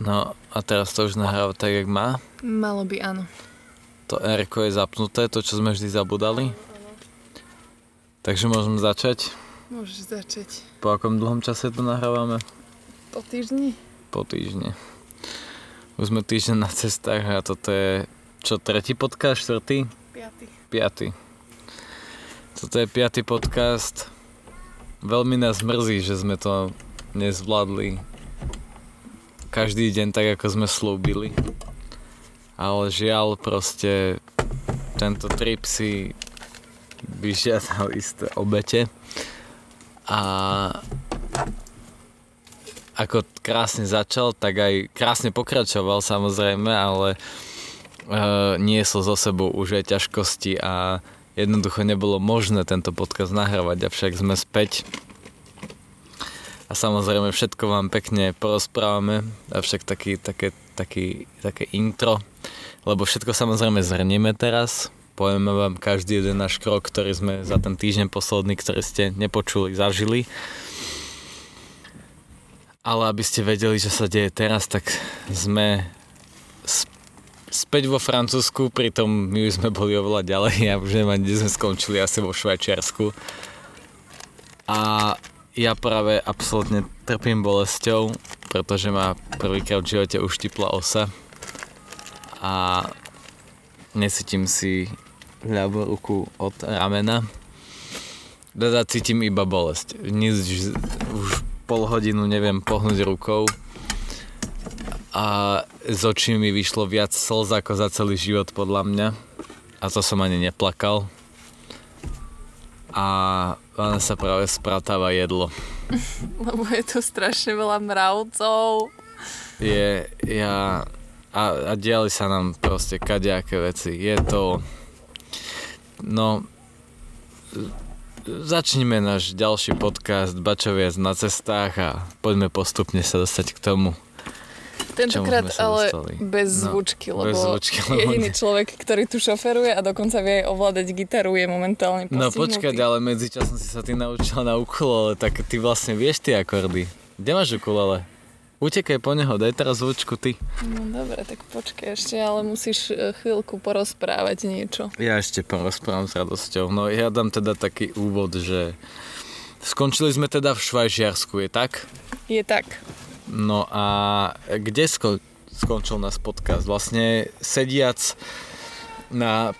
No a teraz to už nahráva tak, jak má? Malo by, áno. To R-ko je zapnuté, to čo sme vždy zabudali. Áno. Takže môžeme začať? Môžeš začať. Po akom dlhom čase to nahrávame? Po týždni. Po týždni. Už sme týždeň na cestách a toto je čo, tretí podcast, štvrtý? Piatý. Toto je piatý podcast. Veľmi nás mrzí, že sme to nezvládli každý deň tak, ako sme slúbili. Ale žiaľ, proste tento trip si vyžiadal isté obete. A ako krásne začal, tak aj krásne pokračoval, samozrejme, ale niesol so sebou už aj ťažkosti a jednoducho nebolo možné tento podcast nahrávať, avšak sme späť. A samozrejme všetko vám pekne porozprávame, avšak také intro, lebo všetko samozrejme zhrnieme teraz. Povieme vám každý jeden náš krok, ktorý sme za ten týždeň posledný, ktorý ste nepočuli, zažili. Ale aby ste vedeli, čo sa deje teraz, tak sme späť vo Francúzsku, pritom my už sme boli oveľa ďalej, ja už neviem, kde sme skončili, asi vo Švajčiarsku. A ja práve absolútne trpím bolesťou, pretože ma prvýkrát v živote uštipla osa. A nesítim si ľavú ruku od ramena. Teda cítim iba bolesť. Už pol hodinu neviem pohnúť rukou. A z očí mi vyšlo viac slz ako za celý život podľa mňa. A to som ani neplakal. A ona sa práve spratáva jedlo. Lebo je tu strašne veľa mravcov. A diali sa nám proste kadejaké veci. Je to... No... Začnime náš ďalší podcast Bačovia z na cestách a poďme postupne sa dostať k tomu. Tentokrát ale bez zvučky, lebo jediný človek, ktorý tu šoferuje a dokonca vie aj ovládať gitaru, je momentálne postihnutý. No počkať, ale medzičasom si sa ty naučila na ukulele, tak ty vlastne vieš tie akordy. Kde máš ukulele? Utekaj po neho, daj teraz zvučku ty. No dobre, tak počkaj ešte, ale musíš chvíľku porozprávať niečo. Ja ešte porozprávam s radosťou. No ja dám teda taký úvod, že skončili sme teda v Švajčiarsku, je tak? Je tak. No a kde skončil nás podcast? Vlastne sediac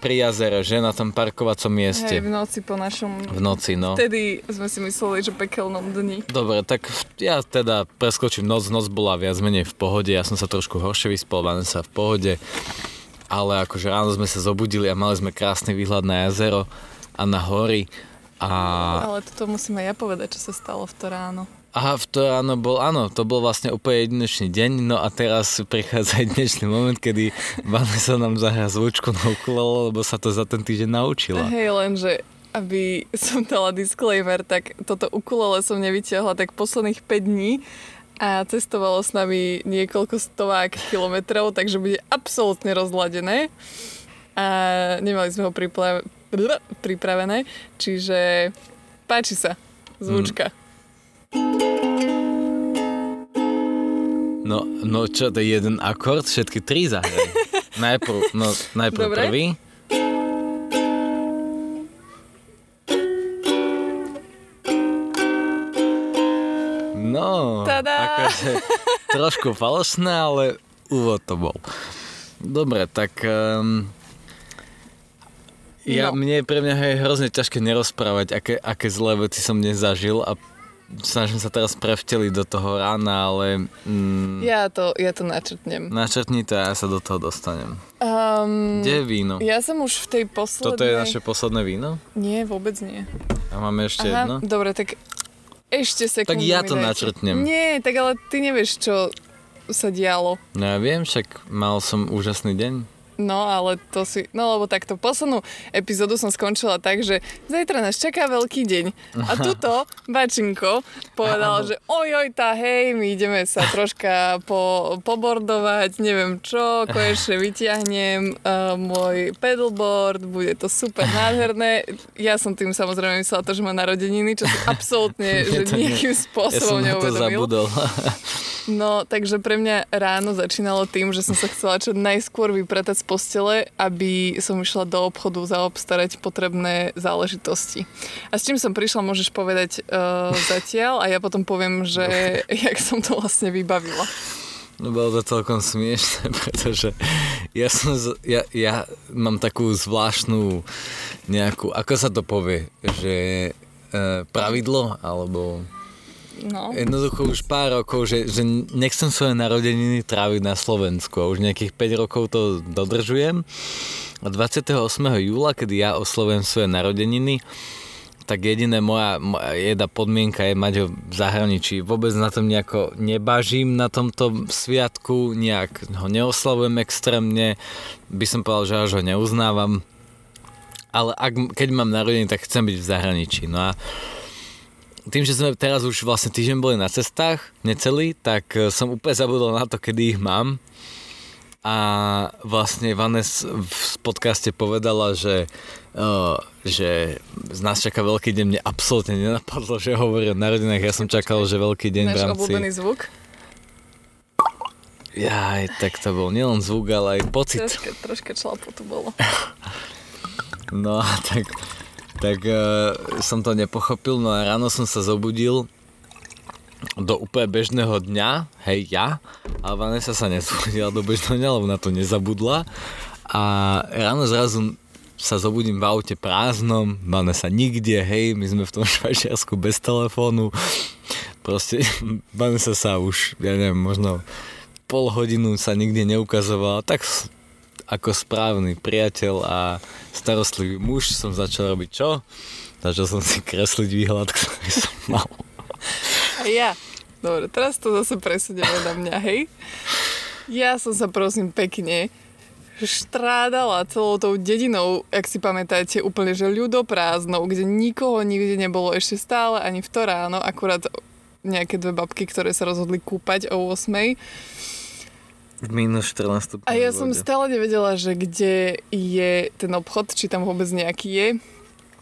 pri jazere, že? Na tom parkovacom mieste. Hej, v noci po našom... V noci, no. Vtedy sme si mysleli, že pekelnom dni. Dobre, tak ja teda preskočím noc. Noc bola viac menej v pohode. Ja som sa trošku horšie vyspal, Vanessa v pohode. Ale akože ráno sme sa zobudili a mali sme krásny výhľad na jazero a na hory. Ale toto musím aj ja povedať, čo sa stalo v to ráno. Aha, v to ráno to bol vlastne úplne jedinečný deň, no a teraz prichádza aj dnešný moment, kedy Vanessa nám zahrá zvučku na ukulele, lebo sa to za ten týždeň naučila. Hej, lenže, aby som dala disclaimer, tak toto ukulele som nevyťahla tak posledných 5 dní a cestovalo s nami niekoľko stovák kilometrov, takže bude absolútne rozladené a nemali sme ho pripravené, čiže páči sa zvučka. No čo, to je jeden akord, všetky tri zahrajú. Najprv dobre. Prvý. No, akože trošku falošné, ale úvod to bol. Dobre, tak... Pre mňa je hrozne ťažké nerozprávať, aké zlé veci som nezažil a snažím sa teraz prevteliť do toho rána, ale... Ja to načrtnem. Načrtni to a ja sa do toho dostanem. Kde je víno? Ja som už v tej poslednej... Toto je naše posledné víno? Nie, vôbec nie. A máme ešte jedno? Dobre, tak ešte sekundu. Tak ja to načrtnem. Nie, tak ale ty nevieš, čo sa dialo. No ja viem, však mal som úžasný deň. No, ale to si... No, lebo takto poslednú epizódu som skončila tak, že zajtra nás čaká veľký deň. A tuto Bačinko povedala, že hej, my ideme sa troška pobordovať, neviem čo, konečne vyťahnem môj pedalboard, bude to super nádherné. Ja som tým samozrejme myslela to, že má narodeniny, čo som absolútne, že nejakým spôsobom neuvedomil. Ja som to zabudol. No, takže pre mňa ráno začínalo tým, že som sa chcela čo najskôr vypratať z postele, aby som išla do obchodu zaobstarať potrebné záležitosti. A s čím som prišla, môžeš povedať zatiaľ a ja potom poviem, že jak som to vlastne vybavila. No, bolo to celkom smiešné, pretože ja mám takú zvláštnu nejakú, ako sa to povie, že pravidlo, alebo no. Jednoducho už pár rokov, že nechcem svoje narodeniny tráviť na Slovensku a už nejakých 5 rokov to dodržujem. A 28. júla, kedy ja oslavujem svoje narodeniny, tak jediná moja jedna podmienka je mať ho v zahraničí. Vôbec na tom nejako nebažím na tomto sviatku, nejak ho neoslavujem extrémne, by som povedal, že až ho neuznávam. Ale keď mám narodeniny, tak chcem byť v zahraničí. No a tým, že sme teraz už vlastne týždeň boli na cestách, necelý, tak som úplne zabudol na to, kedy ich mám. A vlastne Vanes v podcaste povedala, že z nás čaká veľký deň. Mne absolútne nenapadlo, že hovorí o narodinách. Ja som čakal, že veľký deň v rámci... Náš obľúbený zvuk? Jaj, tak to bol nielen zvuk, ale aj pocit. Troška člapu tu bolo. No, tak som to nepochopil. No a ráno som sa zobudil do úplne bežného dňa, hej, ja, ale Vanessa sa nezobudila do bežného dňa, lebo na to nezabudla a ráno zrazu sa zobudím v aute prázdnom, Vanessa nikde, hej, my sme v tom Švajčiarsku bez telefónu, proste Vanessa sa už, ja neviem, možno pol hodinu sa nikde neukazovala, tak ako správny priateľ a starostlivý muž som začal robiť čo? Začal som si kresliť výhľad, ktorý som mal. A ja. Dobre, teraz to zase presúdeme na mňa, hej? Ja som sa prosím pekne štrádala celou tou dedinou, ak si pamätáte, úplne že ľudoprázdnou, kde nikoho nikde nebolo ešte stále, ani v to ráno, akurát nejaké dve babky, ktoré sa rozhodli kúpať o 8:00. Minus 14. A ja som stále nevedela, že kde je ten obchod, či tam vôbec nejaký je.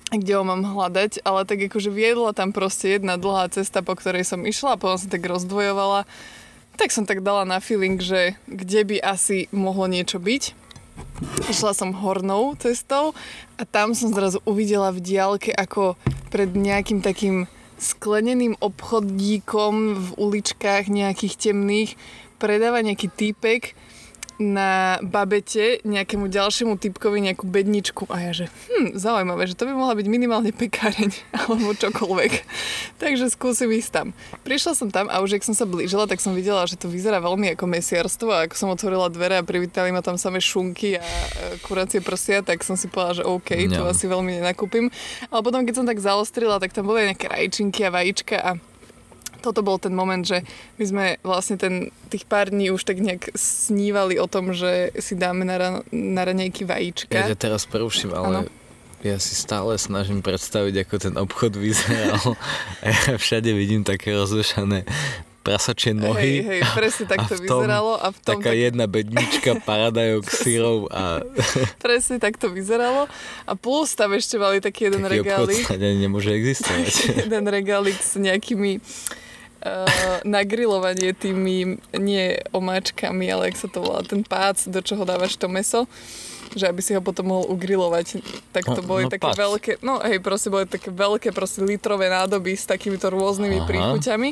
Kde ho mám hľadať, ale tak akože viedla tam proste jedna dlhá cesta, po ktorej som išla a potom sa tak rozdvojovala. Tak som tak dala na feeling, že kde by asi mohlo niečo byť. Išla som hornou cestou a tam som zrazu uvidela v diaľke, ako pred nejakým takým skleneným obchodníkom v uličkách nejakých temných predáva nejaký týpek na babete nejakému ďalšiemu typkovi nejakú bedničku a ja že zaujímavé, že to by mohla byť minimálne pekáreň alebo čokoľvek, takže skúsim ísť tam. Prišla som tam a už jak som sa blížila, tak som videla, že to vyzerá veľmi ako mesiarstvo a ako som otvorila dvere a privítali ma tam samé šunky a kuracie prsia, tak som si povedala, že OK, tu asi veľmi nenakúpim, ale potom keď som tak zaostrila, tak tam boli nejaké rajčinky a vajíčka a toto bol ten moment, že my sme vlastne tých pár dní už tak nejak snívali o tom, že si dáme na ranejky vajíčka. Ja ťa teraz preruším, ale ja si stále snažím predstaviť, ako ten obchod vyzeral. Ja všade vidím také rozvešané prasačie nohy. Hej, presne tak to vyzeralo. A v tom taká jedna bednička paradajok syrov a... Presne tak to vyzeralo. A plus tam ešte mali taký jeden regálik. Taký obchod nemôže existovať. Jeden regálik s nejakými nagrilovanie tými nie omáčkami, ale jak sa to volá, ten pác, do čoho dávaš to mäso, že aby si ho potom mohol ugrilovať, tak to boli také veľké, boli také veľké litrové nádoby s takýmito rôznymi príchuťami.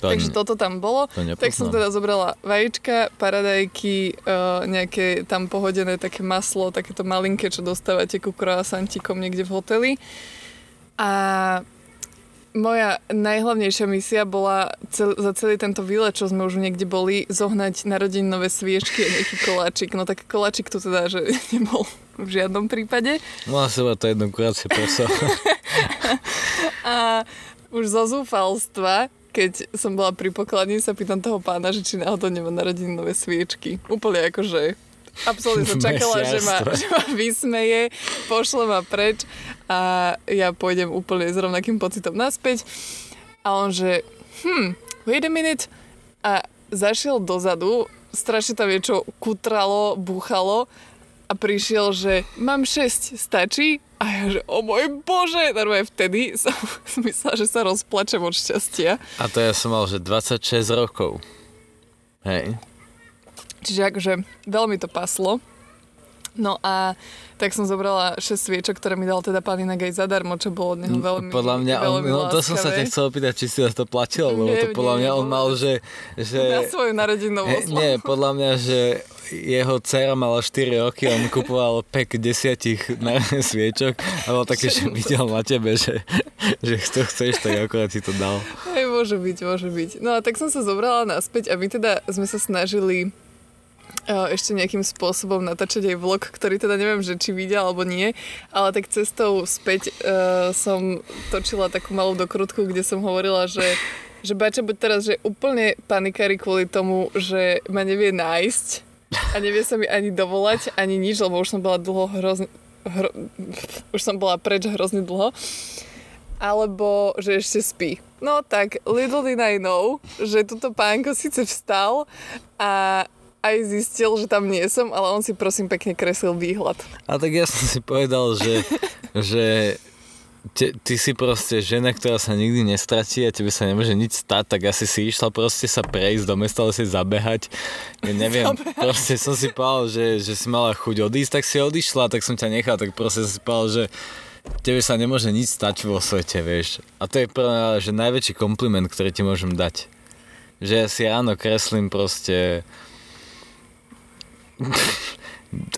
Takže toto tam bolo. Tak som teda zobrala vajíčka, paradajky, nejaké tam pohodené také maslo, takéto malinké, čo dostávate ku croissantikom niekde v hoteli. A moja najhlavnejšia misia bola za celý tento výlet, čo sme už niekde boli, zohnať narodeninové sviečky a nejaký koláčik. No tak koláčik tu teda, že nebol v žiadnom prípade. No asi ma to jedno kurácie presa. A už zo zúfalstva, keď som bola pri pokladni, sa pýtam toho pána, že či náhodou nemá narodeninové sviečky. Úplne akože... Absolutne som čakala, že ma vysmeje, pošle ma preč a ja pôjdem úplne s rovnakým pocitom naspäť. A on že, wait a minute. A zašiel dozadu, strašne tam niečo kutralo, búchalo a prišiel, že mám 6, stačí? A A ja, že o môj Bože, normálne vtedy som myslela, že sa rozplačem od šťastia. A to ja som mal, že 26 rokov. Hej. Čiže akože veľmi to paslo. No a tak som zobrala 6 sviečok, ktoré mi dal teda pán Inagaj zadarmo, čo bolo od neho veľmi láskavé. Podľa mňa, to som sa ťa chcel opýtať, či si na to platil, lebo to podľa mňa on mal, že... Na svoju narodinnovú oslavu. Nie, podľa mňa, že jeho dcera mala 4 roky a on kupoval pek 10 sviečok a bol také, že videl na tebe, že to chceš, tak akorát si to dal. Hej, môže byť, môže byť. No a tak som sa zobrala naspäť a my teda sme sa snažili ešte nejakým spôsobom natáčať aj vlog, ktorý teda neviem, že či vidia alebo nie, ale tak cestou späť som točila takú malú dokrutku, kde som hovorila, že Bača buď teraz, že úplne panikári kvôli tomu, že ma nevie nájsť a nevie sa mi ani dovolať, ani nič, lebo už som bola preč hrozne dlho. Alebo že ešte spí. No tak, little did I know, že toto pánko síce vstal a aj zistil, že tam nie som, ale on si prosím pekne kreslil výhľad. A tak ja som si povedal, že, že ty si proste žena, ktorá sa nikdy nestratí a tebe sa nemôže nič stať, tak asi si išla proste sa prejsť do mesta, ale si zabehať. Ja neviem, proste som si povedal, že si mala chuť odísť, tak si odišla, tak som ťa nechal, tak proste som si povedal, že tebe sa nemôže nič stať vo svete, vieš. A to je pre mňa, že najväčší kompliment, ktorý ti môžem dať. Že ja si ráno kreslím proste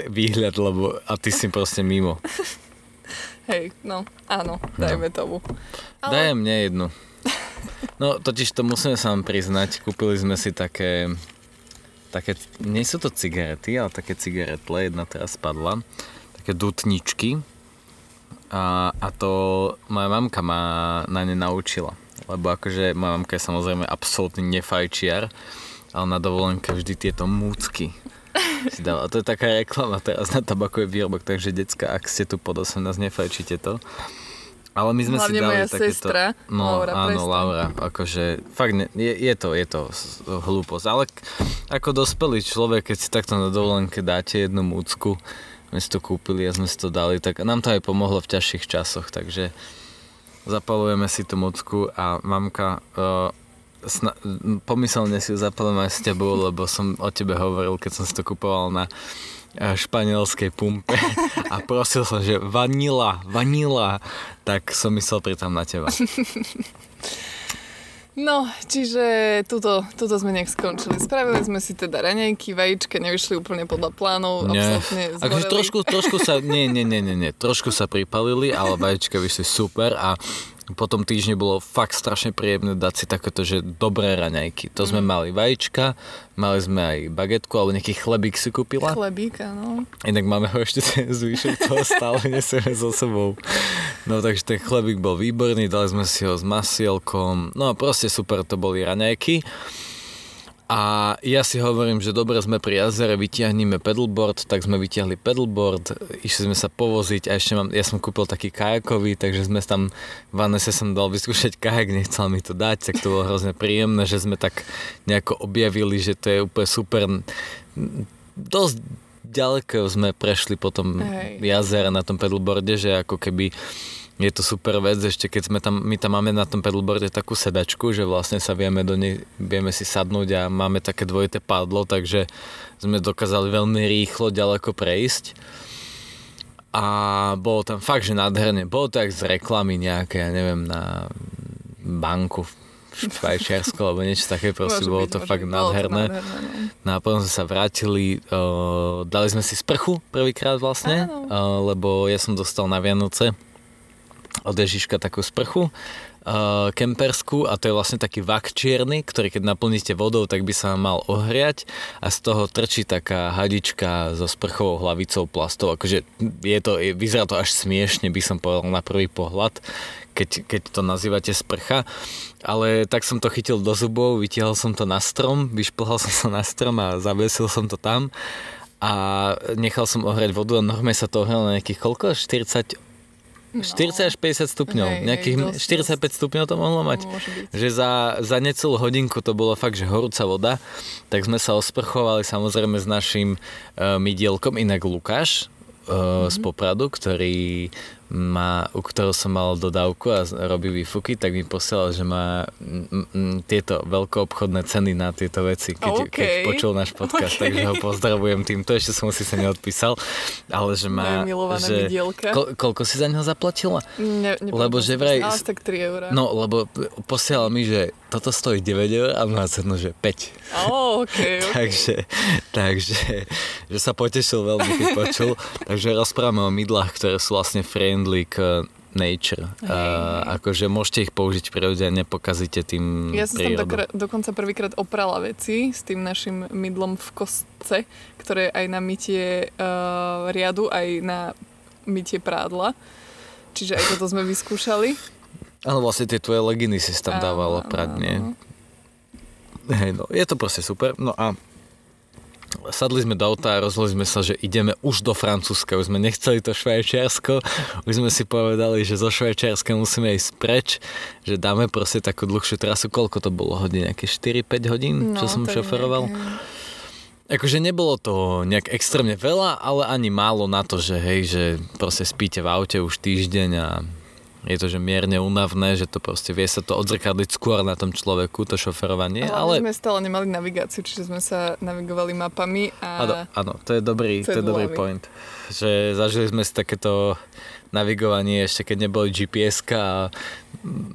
výhľad, lebo a ty si proste mimo. Hej, no, áno, dajme tomu. Ale... Daj mne jednu. No, totiž to musíme sa vám priznať, kúpili sme si také, nie sú to cigarety, ale také cigaretle, jedna teraz spadla, také dutničky a to moja mamka ma na ne naučila, lebo akože moja mamka je samozrejme absolútny nefajčiar, ale na dovolenke vždy tieto múcky. A to je taká reklama teraz na tabakový výrobok, takže decka, ak ste tu pod 18, nefajčite to. Ale my sme hlavne si dali takéto... sestra, no, Laura. Áno, presne. Laura, akože fakt je to hlúposť. Ale ako dospelý človek, keď si takto na dovolenke dáte jednu múcku, my si to kúpili a sme si to dali, tak nám to aj pomohlo v ťažších časoch, takže zapalujeme si tú múcku a mamka... pomyselne si ju zapalím aj s tebou, lebo som o tebe hovoril, keď som si to kupoval na španielskej pumpe a prosil som, že vanila, tak som myslel pritom na teba. No, čiže tuto sme nech skončili. Spravili sme si teda raňajky, vajíčka, nevyšli úplne podľa plánov, absolútne zboreli. Akože trošku sa, trošku sa pripalili, ale vajíčka vyšli super a po tom týždni bolo fakt strašne príjemné dať si takéto, že dobré raňajky. To sme mali vajíčka, mali sme aj bagetku, alebo nejaký chlebík si kúpila. Chlebík, áno. Inak máme ho ešte ten zvyšok, toho stále nesieme so sebou. No takže ten chlebík bol výborný, dali sme si ho s masielkom, no proste super to boli raňajky. A ja si hovorím, že dobre sme pri jazere, vytiahneme pedalboard, tak sme vytiahli pedalboard, išli sme sa povoziť a ešte ja som kúpil taký kajakový, takže sme tam, Vanessa som dal vyskúšať kajak, nechcel mi to dať, tak to bolo hrozne príjemné, že sme tak nejako objavili, že to je úplne super, dosť ďaleko sme prešli po tom jazere na tom pedalboarde, že ako keby... Je to super vec, ešte keď sme tam, my tam máme na tom pedalboarde takú sedačku, že vlastne sa vieme do nej, vieme si sadnúť a máme také dvojité padlo, takže sme dokázali veľmi rýchlo ďaleko prejsť. A bolo tam fakt, že nádherné. Bolo to jak z reklamy nejaké, ja neviem, na banku v Švajčiarsku alebo niečo také, proste bolo to fakt nádherné. No a potom sme sa vrátili, dali sme si sprchu prvýkrát vlastne, lebo ja som dostal na Vianoce od Ježiška takú sprchu kemperskú a to je vlastne taký vak čierny, ktorý keď naplníte vodou, tak by sa mal ohriať a z toho trčí taká hadička so sprchovou hlavicou plastov. Akože vyzerá to až smiešne, by som povedal na prvý pohľad, keď to nazývate sprcha. Ale tak som to chytil do zubov, vytiahol som to na strom, vyšplhal som sa na strom a zavesil som to tam a nechal som ohriať vodu a normálne sa to ohrialo na nejakých koľko? 40 až 50 stupňov, nejakých 45 stupňov to mohlo mať, že za necelú hodinku to bolo fakt, že horúca voda, tak sme sa osprchovali samozrejme s našim mydielkom, inak Lukáš z Popradu, ktorý u ktorého som mal dodávku a robil výfuky, tak mi posielal, že má tieto veľkoobchodné ceny na tieto veci, keď počul náš podcast, takže ho pozdravujem týmto, ešte som si sa neodpísal, ale že má, že koľko si za neho zaplatila? Lebo že vraj, ale tak 3 eurá. No, lebo posielal mi, že toto stojí 9 eur a má cenu, že 5. Oh, okay. takže že sa potešil veľmi, keď počul, takže rozprávame o mydlách, ktoré sú vlastne friendly k nature. Akože môžete ich použiť v prírode a nepokazíte tým prírodu. Ja som tam dokonca prvýkrát oprala veci s tým našim mydlom v kostce, ktoré aj na mytie riadu, aj na mytie prádla. Čiže aj toto sme vyskúšali. Ale vlastne tie tvoje leginy si tam dávalo pradne. Hej, no, je to proste super. No a sadli sme do auta a rozhodli sme sa, že ideme už do Francúzska. Už sme nechceli to Švajčiarsko. Už sme si povedali, že zo Švajčiarska musíme ísť preč. Že dáme proste takú dlhšiu trasu. Koľko to bolo hodín? Nejaké 4-5 hodín, čo som šoferoval? Akože nebolo to nejak extrémne veľa, ale ani málo na to, že hej, že proste spíte v aute už týždeň a je to, že mierne únavné, že to proste vie sa to odzrkadliť skôr na tom človeku, to šoferovanie. Ale sme stále nemali navigáciu, čiže sme sa navigovali mapami. Áno, to je dobrý point. Že zažili sme si takéto navigovanie, ešte keď neboli GPS-ka a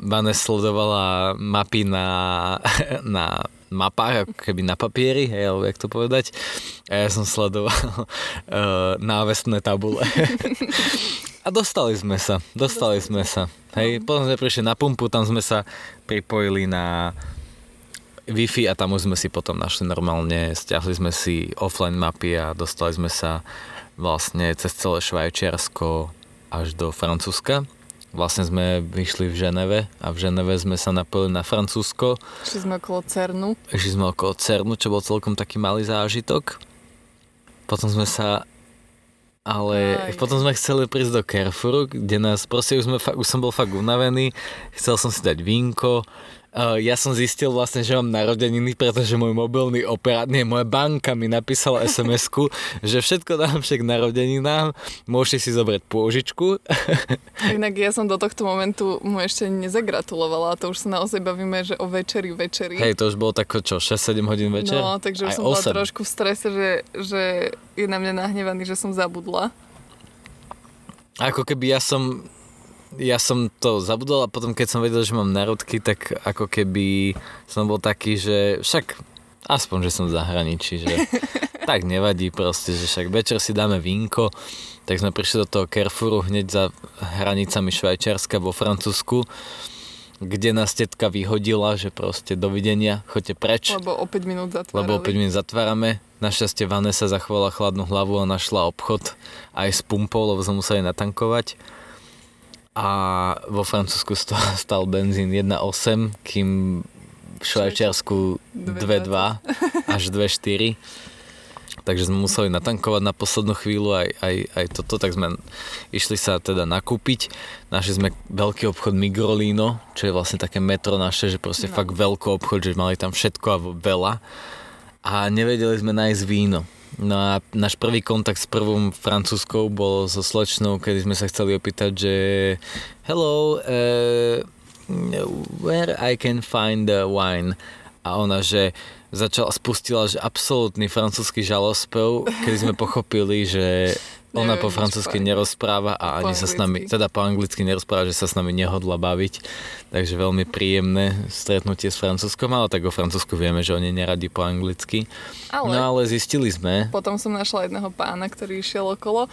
Vane sledovala mapy na mapách, ako keby na papieri, hej, alebo jak to povedať. A ja som sledoval návesné tabule. A dostali sme sa. Hej, potom sme prišli na pumpu, tam sme sa pripojili na Wi-Fi a tam už sme si potom našli normálne, stiahli sme si offline mapy a dostali sme sa vlastne cez celé Švajčiarsko až do Francúzska. Vlastne sme vyšli v Ženeve a v Ženeve sme sa napojili na Francúzsko. Išli sme okolo Cernu, čo bol celkom taký malý zážitok. Potom sme chceli prísť do Carrefouru, kde nás proste už som bol fakt unavený, chcel som si dať vínko. Ja som zistil vlastne, že mám narodeniny, pretože môj mobilný moja banka mi napísala SMS-ku, že všetko dám však narodeninám, môžete si zobrať pôžičku. Inak ja som do tohto momentu mu ešte nezagratulovala, to už sa naozaj bavíme, že o večeri. Hej, to už bolo tako 6-7 hodín večer? No, takže už som bola trošku v strese, že je na mňa nahnevaný, že som zabudla. Ako keby ja som to zabudol a potom keď som vedel, že mám národky, tak ako keby som bol taký, že však aspoň, že som v zahraničí, že tak nevadí proste, že však večer si dáme vínko, tak sme prišli do toho Carrefouru hneď za hranicami Švajčiarska vo Francúzsku, kde nás tetka vyhodila, že proste dovidenia, choďte preč. Lebo o 5 minút zatvárali. Našťastie Vanessa zachovala chladnú hlavu a našla obchod aj s pumpou, lebo sme museli natankovať. A vo Francúzsku stal benzín 1,8, kým v Švajčiarsku 2,2 až 2,4. Takže sme museli natankovať na poslednú chvíľu aj toto, tak sme išli sa teda nakúpiť. Našli sme veľký obchod Migrolino, čo je vlastne také metro naše, že proste fakt veľký obchod, že mali tam všetko a veľa. A nevedeli sme nájsť víno. No a náš prvý kontakt s prvou francúzskou bol so slečnou, kedy sme sa chceli opýtať, že hello, where I can find the wine? A ona, že spustila, že absolútny francúzsky žalospev, kedy sme pochopili, že ona po francúzsky nerozpráva a ani sa s nami, teda po anglicky nerozpráva, že sa s nami nehodla baviť. Takže veľmi príjemné stretnutie s Francúzskom, ale tak o Francúzsku vieme, že oni neradi po anglicky. Ale zistili sme. Potom som našla jedného pána, ktorý išiel okolo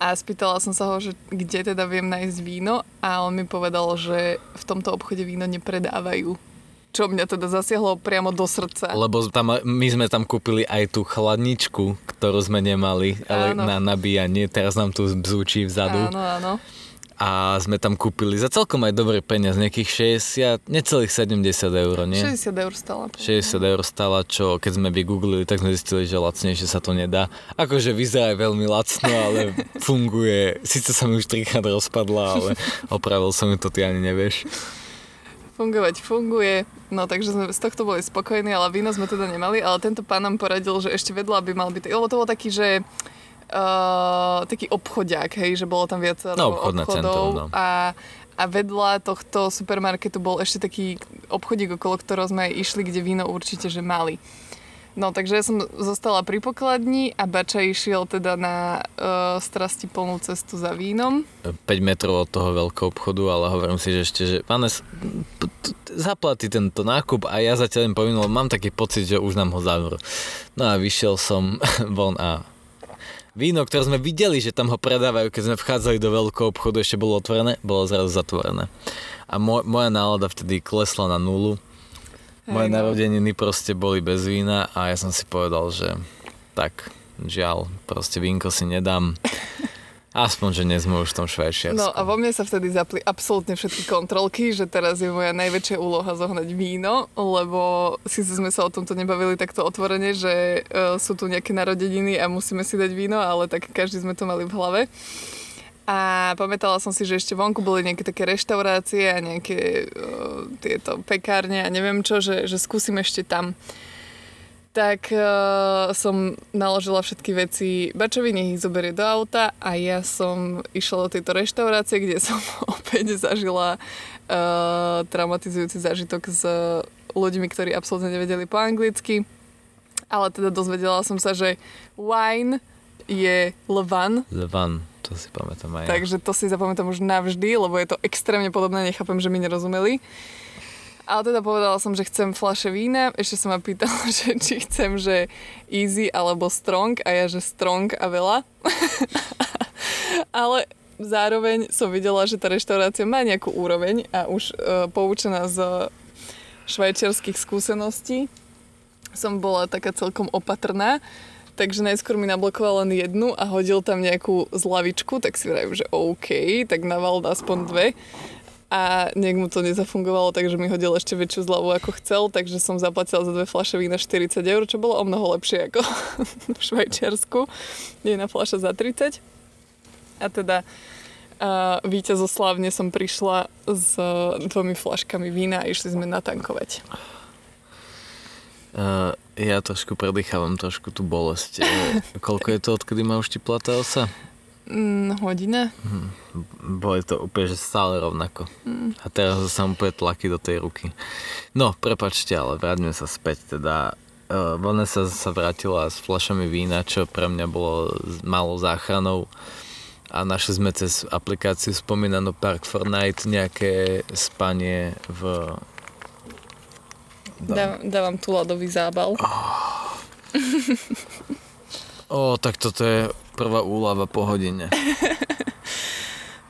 a spýtala som sa ho, že kde teda viem nájsť víno a on mi povedal, že v tomto obchode víno nepredávajú. Čo mňa teda zasiahlo priamo do srdca. Lebo my sme tam kúpili aj tú chladničku, ktorú sme nemali na nabíjanie. Teraz nám tu bzúči vzadu. Áno. A sme tam kúpili za celkom aj dobrý peniaz, nejakých 60, necelých 70 eur, nie? 60 eur stála, čo keď sme vygooglili, tak sme zistili, že lacnejšie sa to nedá. Akože vyzerá veľmi lacno, ale funguje. Sice sa mi už trikrát rozpadla, ale opravil som ju, to ty ani nevieš. Fungovať funguje, no takže sme z tohto boli spokojní, ale víno sme teda nemali, ale tento pán nám poradil, že ešte vedľa by mal byť, lebo to bol taký, že taký obchodiak, hej, že bolo tam viac obchodov. A vedľa tohto supermarketu bol ešte taký obchodík, okolo ktorého sme aj išli, kde víno určite, že mali. No, takže ja som zostala pri pokladni a Bača išiel teda na strasti plnú cestu za vínom. 5 metrov od toho veľkého obchodu, ale hovorím si, že ešte, že Pánes, zaplatí tento nákup a ja zatiaľ im povinul, mám taký pocit, že už nám ho zavrú. No a vyšiel som von a víno, ktoré sme videli, že tam ho predávajú, keď sme vchádzali do veľkého obchodu, ešte bolo otvorené, bolo zrazu zatvorené. A moja nálada vtedy klesla na nulu. Moje narodeniny proste boli bez vína a ja som si povedal, že tak, žiaľ, proste vínko si nedám. Aspoň, že nie sme už v tom Švajčiarsku. No a vo mne sa vtedy zapli absolútne všetky kontrolky, že teraz je moja najväčšia úloha zohnať víno, lebo síce sme sa o tomto nebavili takto otvorene, že sú tu nejaké narodeniny a musíme si dať víno, ale tak každý sme to mali v hlave. A pamätala som si, že ešte vonku boli nejaké také reštaurácie a nejaké tieto pekárne a neviem čo, že skúsim ešte tam. Tak som naložila všetky veci Bačovi, nech ich zoberie do auta a ja som išla do tejto reštaurácie, kde som opäť zažila traumatizujúci zážitok s ľuďmi, ktorí absolútne nevedeli po anglicky. Ale teda dozvedela som sa, že wine je lvan. Lvan. To si pamätám aj ja. Takže to si zapamätám už navždy, lebo je to extrémne podobné, nechápem, že mi nerozumeli. Ale teda povedala som, že chcem fľaše vína, ešte som ma pýtala, že či chcem, že easy alebo strong a ja, že strong a veľa. Ale zároveň som videla, že tá reštaurácia má nejakú úroveň a už poučená z švajčiarskych skúseností som bola taká celkom opatrná. Takže najskôr mi nablokoval len jednu a hodil tam nejakú zľavičku, tak si vravím, že OK, tak naval aspoň dve. A nejak mu to nezafungovalo, takže mi hodil ešte väčšiu zľavu ako chcel, takže som zaplatila za dve fľaše vína 40 €, čo bolo o mnoho lepšie ako v Švajčiarsku. Jedna fľaša za 30. A teda víťazoslavne som prišla s dvomi fľaškami vína a išli sme natankovať. Ja trošku predýchávam trošku tú bolesť. Koľko je to, odkedy ma uštipla tá osa? Hodina. Bolo to úplne, že stále rovnako. A teraz sa úplne tlaky do tej ruky. No, prepáčte, ale vráťme sa späť. Teda, Vanessa sa vrátila s fľašami vína, čo pre mňa bolo malou záchranou. A našli sme cez aplikáciu spomínanú Park4Night nejaké spanie v... Dávam tu ľadový zábal. Tak toto je prvá úľava po hodine.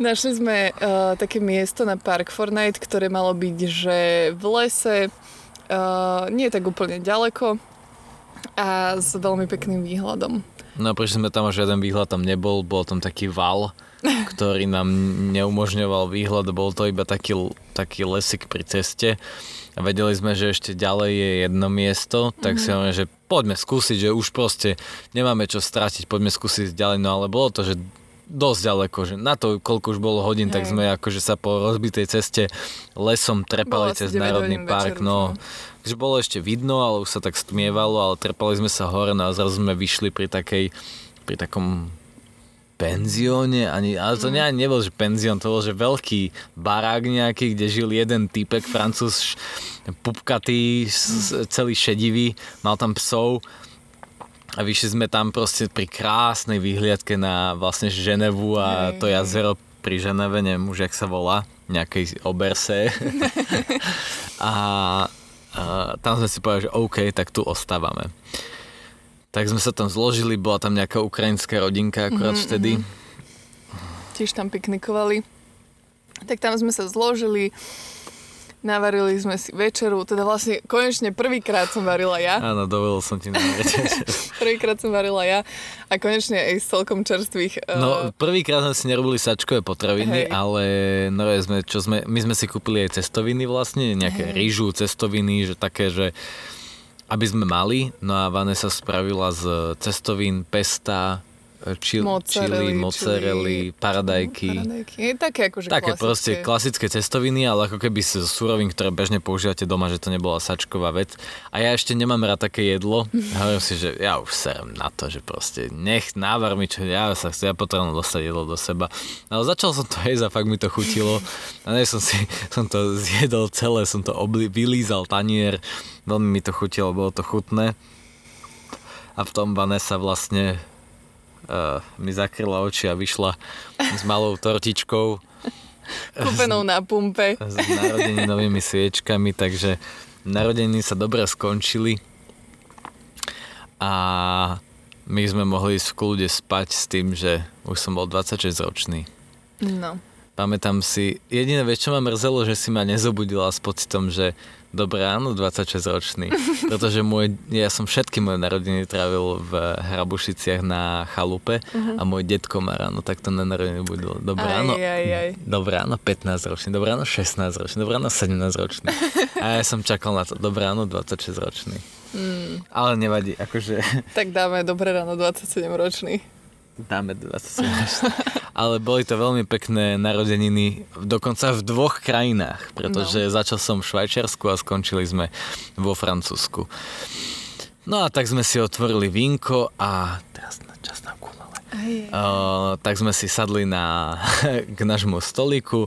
Našli sme také miesto na Park4Night, ktoré malo byť, že v lese, nie tak úplne ďaleko a s veľmi pekným výhľadom. No prišli sme tam a žiaden výhľad tam nebol, bol tam taký val, ktorý nám neumožňoval výhľad, bol to iba taký lesik pri ceste. A vedeli sme, že ešte ďalej je jedno miesto, tak si hovoríme, že poďme skúsiť, že už proste nemáme čo stratiť, poďme skúsiť ďalej, no ale bolo to, že dosť ďaleko, že na to, koľko už bolo hodín, tak sme akože sa po rozbitej ceste lesom trepali cez Národný park, no. Takže bolo ešte vidno, ale už sa tak stmievalo, ale trepali sme sa hore, no a zrazu sme vyšli pri takom penzióne, ale to nebol, že penzión, to bol, že veľký barák nejaký, kde žil jeden týpek, Francúz, pupkatý, celý šedivý, mal tam psov a vyšli sme tam proste pri krásnej vyhliadke na vlastne Ženevu a to jazero pri Ženeve, neviem už, jak sa volá, nejakej Oberse. a tam sme si povedali, že OK, tak tu ostávame. Tak sme sa tam zložili, bola tam nejaká ukrajinská rodinka akorát vtedy. Tiež tam piknikovali. Tak tam sme sa zložili, navarili sme si večeru, teda vlastne konečne prvýkrát som varila ja. Áno, dovolil som ti navariť večeru. Prvýkrát som varila ja a konečne aj z celkom čerstvých... No, prvýkrát sme si nerobili sačkové potraviny, ale no, my sme si kúpili aj cestoviny vlastne, nejaké rýžu, cestoviny, že také, že... aby sme mali, no a Vanessa spravila z cestovín, pesta, mozzarelly, paradajky. Je také akože také klasické. Proste klasické cestoviny, ale ako keby z surovín, ktoré bežne používate doma, že to nebola sačková vec. A ja ešte nemám rád také jedlo. Hovorím si, že ja už serem na to, že proste nech návar mi čo, ja potrebujem dostať jedlo do seba. Ale začal som to jesť a fakt mi to chutilo. A ne, som to zjedol celé, som to vylízal tanier. Veľmi mi to chutilo, bolo to chutné. A v tom Vanessa vlastne mi zakryla oči a vyšla s malou tortičkou. Kúpenou na pumpe. S narodeninovými sviečkami, takže narodeniny sa dobre skončili. A my sme mohli ísť v kľude spať s tým, že už som bol 26 ročný. No. Pamätám si, jediné vec, čo ma mrzelo, že si ma nezobudila s pocitom, že dobré ráno, 26-ročný. Pretože ja som všetky moje narodiny trávil v Hrabušiciach na chalupe a môj detko má ráno takto na narodiny budil. Dobré ráno, 15-ročný. Dobré ráno, 16-ročný. Dobré ráno, 17-ročný. A ja som čakal na to. Dobré ráno, 26-ročný. Ale nevadí, akože... Tak dáme dobré ráno, 27-ročný. Dáme 27-ročný. Ale boli to veľmi pekné narodeniny, dokonca v dvoch krajinách, pretože začal som v Švajčiarsku a skončili sme vo Francúzsku. No a tak sme si otvorili vínko a teraz na čas nám kúmale. Tak sme si sadli k nášmu stolíku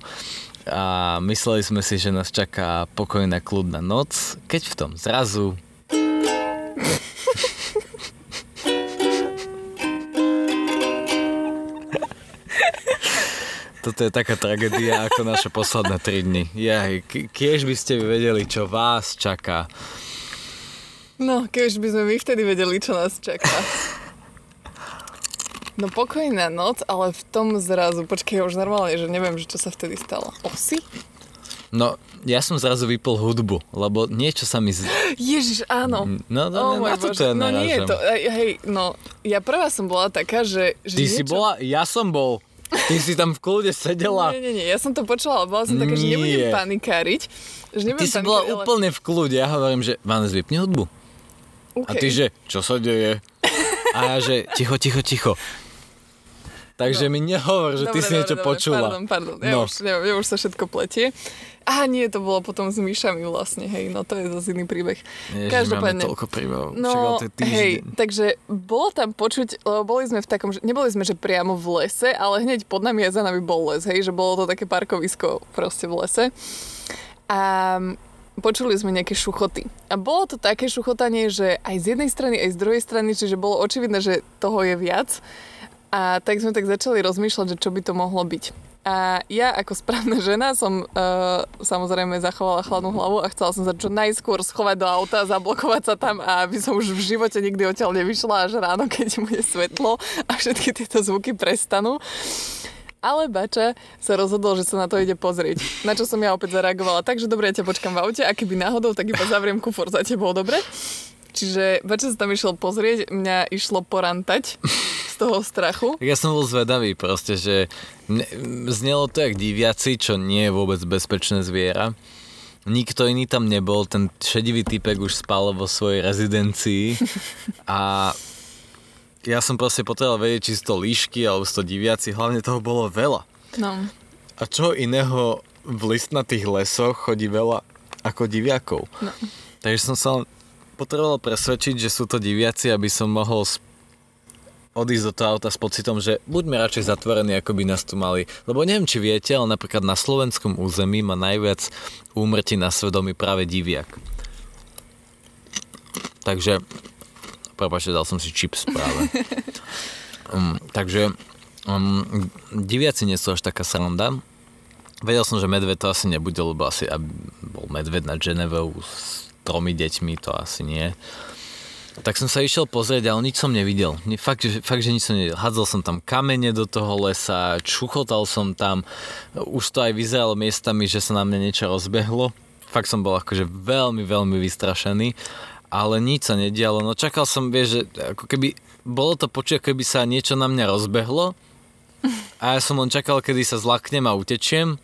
a mysleli sme si, že nás čaká pokojná kľudná noc, keď v tom zrazu... Toto je taká tragédia ako naše posledné 3 dni. Kiež by ste vedeli, čo vás čaká. No, kiež by sme my vtedy vedeli, čo nás čaká. No pokojná noc, ale v tom zrazu, počkej, už normálne, že neviem, čo sa vtedy stalo. Osy? No, ja som zrazu vypol hudbu, lebo niečo sa mi... Ježiš, áno. No, na to ja narážam. No nie je to, hej, no, ja prvá som bola taká, že ty niečo... si bola, ja som bol... Ty si tam v kľude sedela. Nie, ja som to počula, ale bola som taká, že nebudem panikáriť. Že nebudem ty si bola úplne v kľude, ja hovorím, že Vánes, vypni hudbu. Okay. A ty, že čo sa deje? A ja, že ticho. Takže mi nehovor, že dobre, ty si niečo počula. Pardon, no. ja už sa všetko pletie. A nie, to bolo potom s myšami vlastne, hej, no to je zase iný príbeh. Ježiš, máme toľko príbehov, no, hej, takže bolo tam počuť, lebo boli sme v takom, neboli sme, že priamo v lese, ale hneď pod nami a za nami bol les, hej, že bolo to také parkovisko proste v lese. A počuli sme nejaké šuchoty. A bolo to také šuchotanie, že aj z jednej strany, aj z druhej strany, čiže bolo očividné, že toho je viac. A tak sme tak začali rozmýšľať, že čo by to mohlo byť. A ja ako správna žena som samozrejme zachovala chladnú hlavu a chcela som sa čo najskôr schovať do auta, zablokovať sa tam a aby som už v živote nikdy odtiaľ nevyšla až ráno, keď bude svetlo a všetky tieto zvuky prestanú. Ale Bača sa rozhodol, že sa na to ide pozrieť. Na čo som ja opäť zareagovala. Takže dobre, ja ťa počkám v aute a keby náhodou, tak iba zavriem kufor za tebou, dobre? Čiže Bača sa tam išiel pozrieť, mňa išlo porantať z toho strachu. Ja som bol zvedavý proste, že znelo to jak diviaci, čo nie je vôbec bezpečné zviera. Nikto iný tam nebol, ten šedivý typek už spal vo svojej rezidencii a ja som proste potreboval vedieť, či sú to líšky alebo sú to diviaci, hlavne toho bolo veľa. No. A čo iného v listnatých lesoch chodí veľa ako diviakov. No. Takže som sa potreboval presvedčiť, že sú to diviaci, aby som mohol odísť do toho auta s pocitom, že buďme radšej zatvorení, ako by nás tu mali. Lebo neviem, či viete, ale napríklad na slovenskom území má najviac úmrtí na svedomí práve diviak. Takže, prepáčte, dal som si čips práve. Takže, diviaci nie sú až taká sranda. Vedel som, že medveď to asi nebude, lebo asi bol medveď na Ženevou 3 deťmi, to asi nie. Tak som sa išiel pozrieť, ale nič som nevidel. Fakt, že nič som nevidel. Hádzal som tam kamene do toho lesa, čuchotal som tam. Už to aj vyzeralo miestami, že sa na mňa niečo rozbehlo. Fakt som bol akože veľmi, veľmi vystrašený. Ale nič sa nedialo. No čakal som, vieš, že ako keby bolo to počuť, keby sa niečo na mňa rozbehlo. A ja som len čakal, kedy sa zlaknem a utečiem.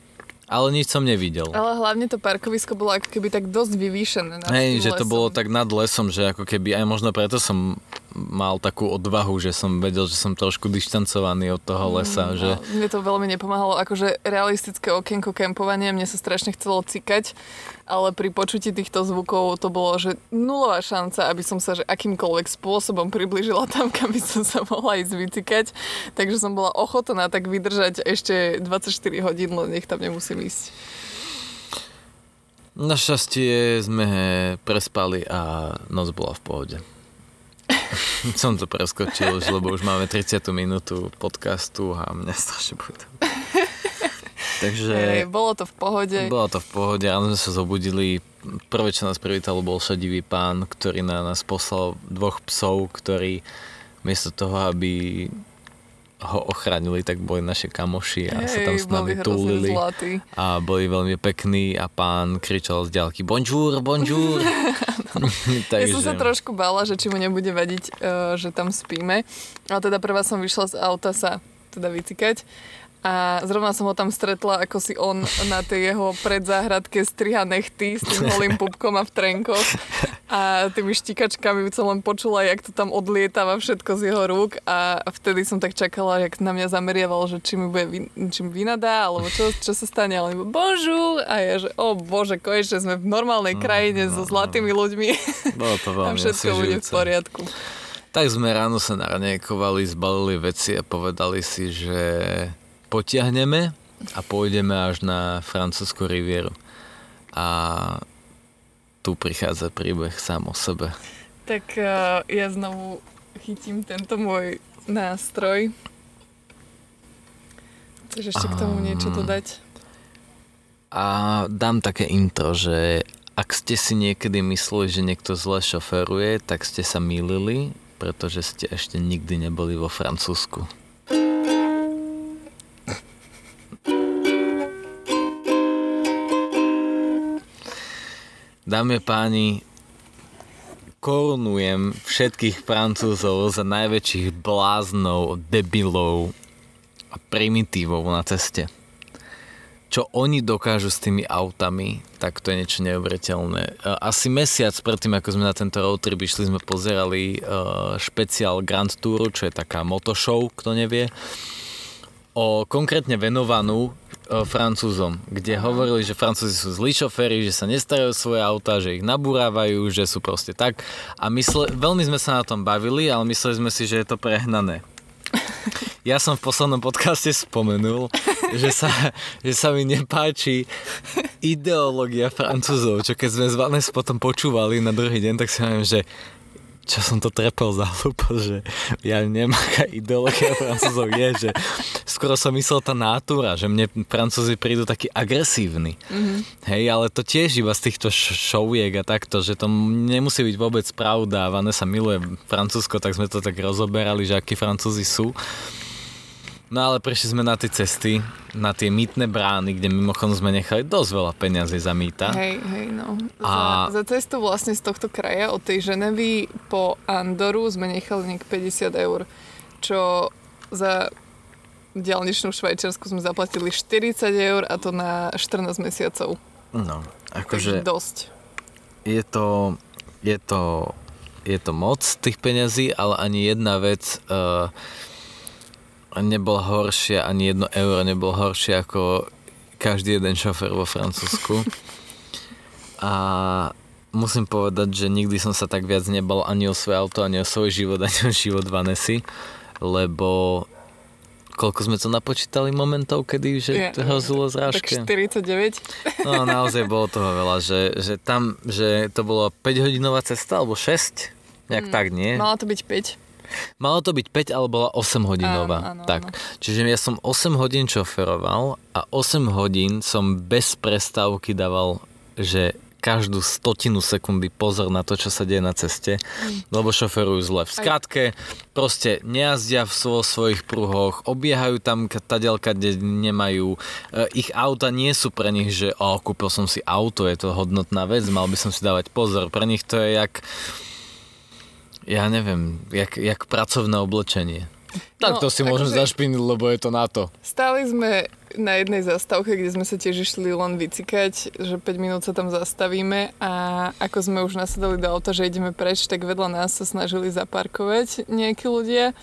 Ale nič som nevidel. Ale hlavne to parkovisko bolo ako keby tak dosť vyvýšené. Hej, že to bolo tak nad lesom, že ako keby aj možno preto som mal takú odvahu, že som vedel, že som trošku dištancovaný od toho lesa. Že... Mne to veľmi nepomáhalo, akože realistické okienko kempovania, mne sa strašne chcelo cikať, ale pri počutí týchto zvukov to bolo, že nulová šanca, aby som sa že akýmkoľvek spôsobom priblížila tam, kam by som sa mohla ísť vycikať. Takže som bola ochotná tak vydržať ešte 24 hodín, len nech tam nemusím ísť. Našťastie sme prespali a noc bola v pohode. Som to preskočil, lebo už máme 30. minútu podcastu a mňa strašne bude. Takže... bolo to v pohode. Bolo to v pohode, ale sme sa zobudili. Prvé, čo nás privítalo, bol šedivý pán, ktorý na nás poslal dvoch psov, ktorí miesto toho, aby ho ochránili, tak boli naše kamoši a sa tam s nami túlili a boli veľmi pekní a pán kričal z ďalky bonjour, bonjour. Takže... Ja som sa trošku bála, že či mu nebude vadiť, že tam spíme, ale teda prvá som vyšla z auta sa teda vycikať a zrovna som ho tam stretla, ako si on na tej jeho predzáhradke striha nechty s tým holým pupkom a v trenkoch a tými štikačkami som len počula, jak to tam odlietava všetko z jeho rúk a vtedy som tak čakala, jak na mňa zameriaval, že či mi vynadá, alebo čo sa stane, alebo bonžu a ja, že o bože, konečne sme v normálnej krajine so zlatými ľuďmi a všetko bude v poriadku. Tak sme ráno sa naranejkovali, zbalili veci a povedali si, že potiahneme a pôjdeme až na francúzsku rivieru. A tu prichádza príbeh sám o sebe. Tak ja znovu chytím tento môj nástroj. Chceš ešte k tomu niečo dodať? A dám také intro, že ak ste si niekedy mysleli, že niekto zle šoferuje, tak ste sa mýlili, pretože ste ešte nikdy neboli vo Francúzsku. Dámy a páni, korunujem všetkých Francúzov za najväčších bláznov, debilov a primitívov na ceste. Čo oni dokážu s tými autami, tak to je niečo neuveriteľné. Asi mesiac predtým, ako sme na tento roadtrip išli, sme pozerali špeciál Grand Touru, čo je taká motoshow, kto nevie, o konkrétne venovanú Francúzom, kde hovorili, že Francúzi sú zlí šoféri, že sa nestarajú svoje autá, že ich nabúrávajú, že sú proste tak. A veľmi sme sa na tom bavili, ale mysleli sme si, že je to prehnané. Ja som v poslednom podcaste spomenul, že sa mi nepáči ideológia Francúzov, čo keď sme zvanes potom počúvali na druhý deň, tak si hovorím, že čo som to trepol za hlúpo, že ja neviem, aká ideológia Francúzov je, že skoro som myslel tá nátura, že mne Francúzi prídu takí agresívni. Mm-hmm. Hej, ale to tiež iba z týchto šoviek a takto, že to nemusí byť vôbec pravda. Vanessa miluje Francúzsko, tak sme to tak rozoberali, že akí Francúzi sú. No ale prišli sme na tie cesty, na tie mýtne brány, kde mimochodom sme nechali dosť veľa peňazí za mýta. Hej, no. Za cestu vlastne z tohto kraja, od tej Ženevy po Andoru sme nechali nejak 50 €, čo za diaľničnú Švajčiarsku sme zaplatili 40 € a to na 14 mesiacov. No, akože... dosť. Je to moc tých peňazí, ale ani jedna vec... nebol horšie, ani 1 € nebol horšie ako každý jeden šofér vo Francúzsku. A musím povedať, že nikdy som sa tak viac nebal ani o svoje auto, ani o svoj život, ani o život Vanessy, lebo koľko sme to napočítali momentov, kedy že hrozilo zrážke. Tak 49. No naozaj bolo toho veľa, že to bolo 5 hodinová cesta, alebo 6? Nejak tak, nie? Mala to byť 5. Malo to byť 5, ale bola 8 hodinová. Áno. Čiže ja som 8 hodín šoferoval a 8 hodín som bez prestávky dával, že každú stotinu sekundy pozor na to, čo sa deje na ceste, lebo šoferujú zle. V skratke, proste nejazdia vo svojich pruhoch, obiehajú tam tadiaľka, kde nemajú. Ich auta nie sú pre nich, že kúpil som si auto, je to hodnotná vec, mal by som si dávať pozor. Pre nich to je jak... Ja neviem, jak pracovné oblečenie. Tak to si môžem zašpiniť, lebo je to na to. Stáli sme na jednej zastávke, kde sme sa tiež išli len vycikať, že 5 minút sa tam zastavíme a ako sme už nasadali do auta, že ideme preč, tak vedľa nás sa snažili zaparkovať nejakí ľudia.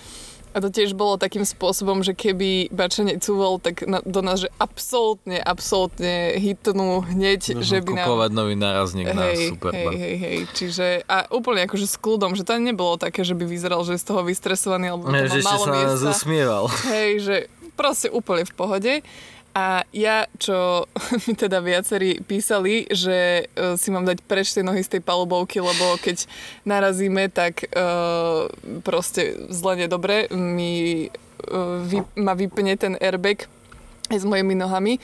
A to tiež bolo takým spôsobom, že keby Bačanec cúval, tak do nás, že absolútne hitnú hneď, že by nám... Kúkovať nový nárazník na Superbar. Hej, čiže... A úplne akože s kľudom, že to nebolo také, že by vyzeral, že je z toho vystresovaný, alebo ne, to má málo miesta. Že ešte sa nás usmieval. Hej, že proste úplne v pohode. A ja, čo mi teda viacerí písali, že si mám dať preč tie nohy z tej palubovky, lebo keď narazíme, tak proste zle nedobre ma vypne ten airbag aj s mojimi nohami.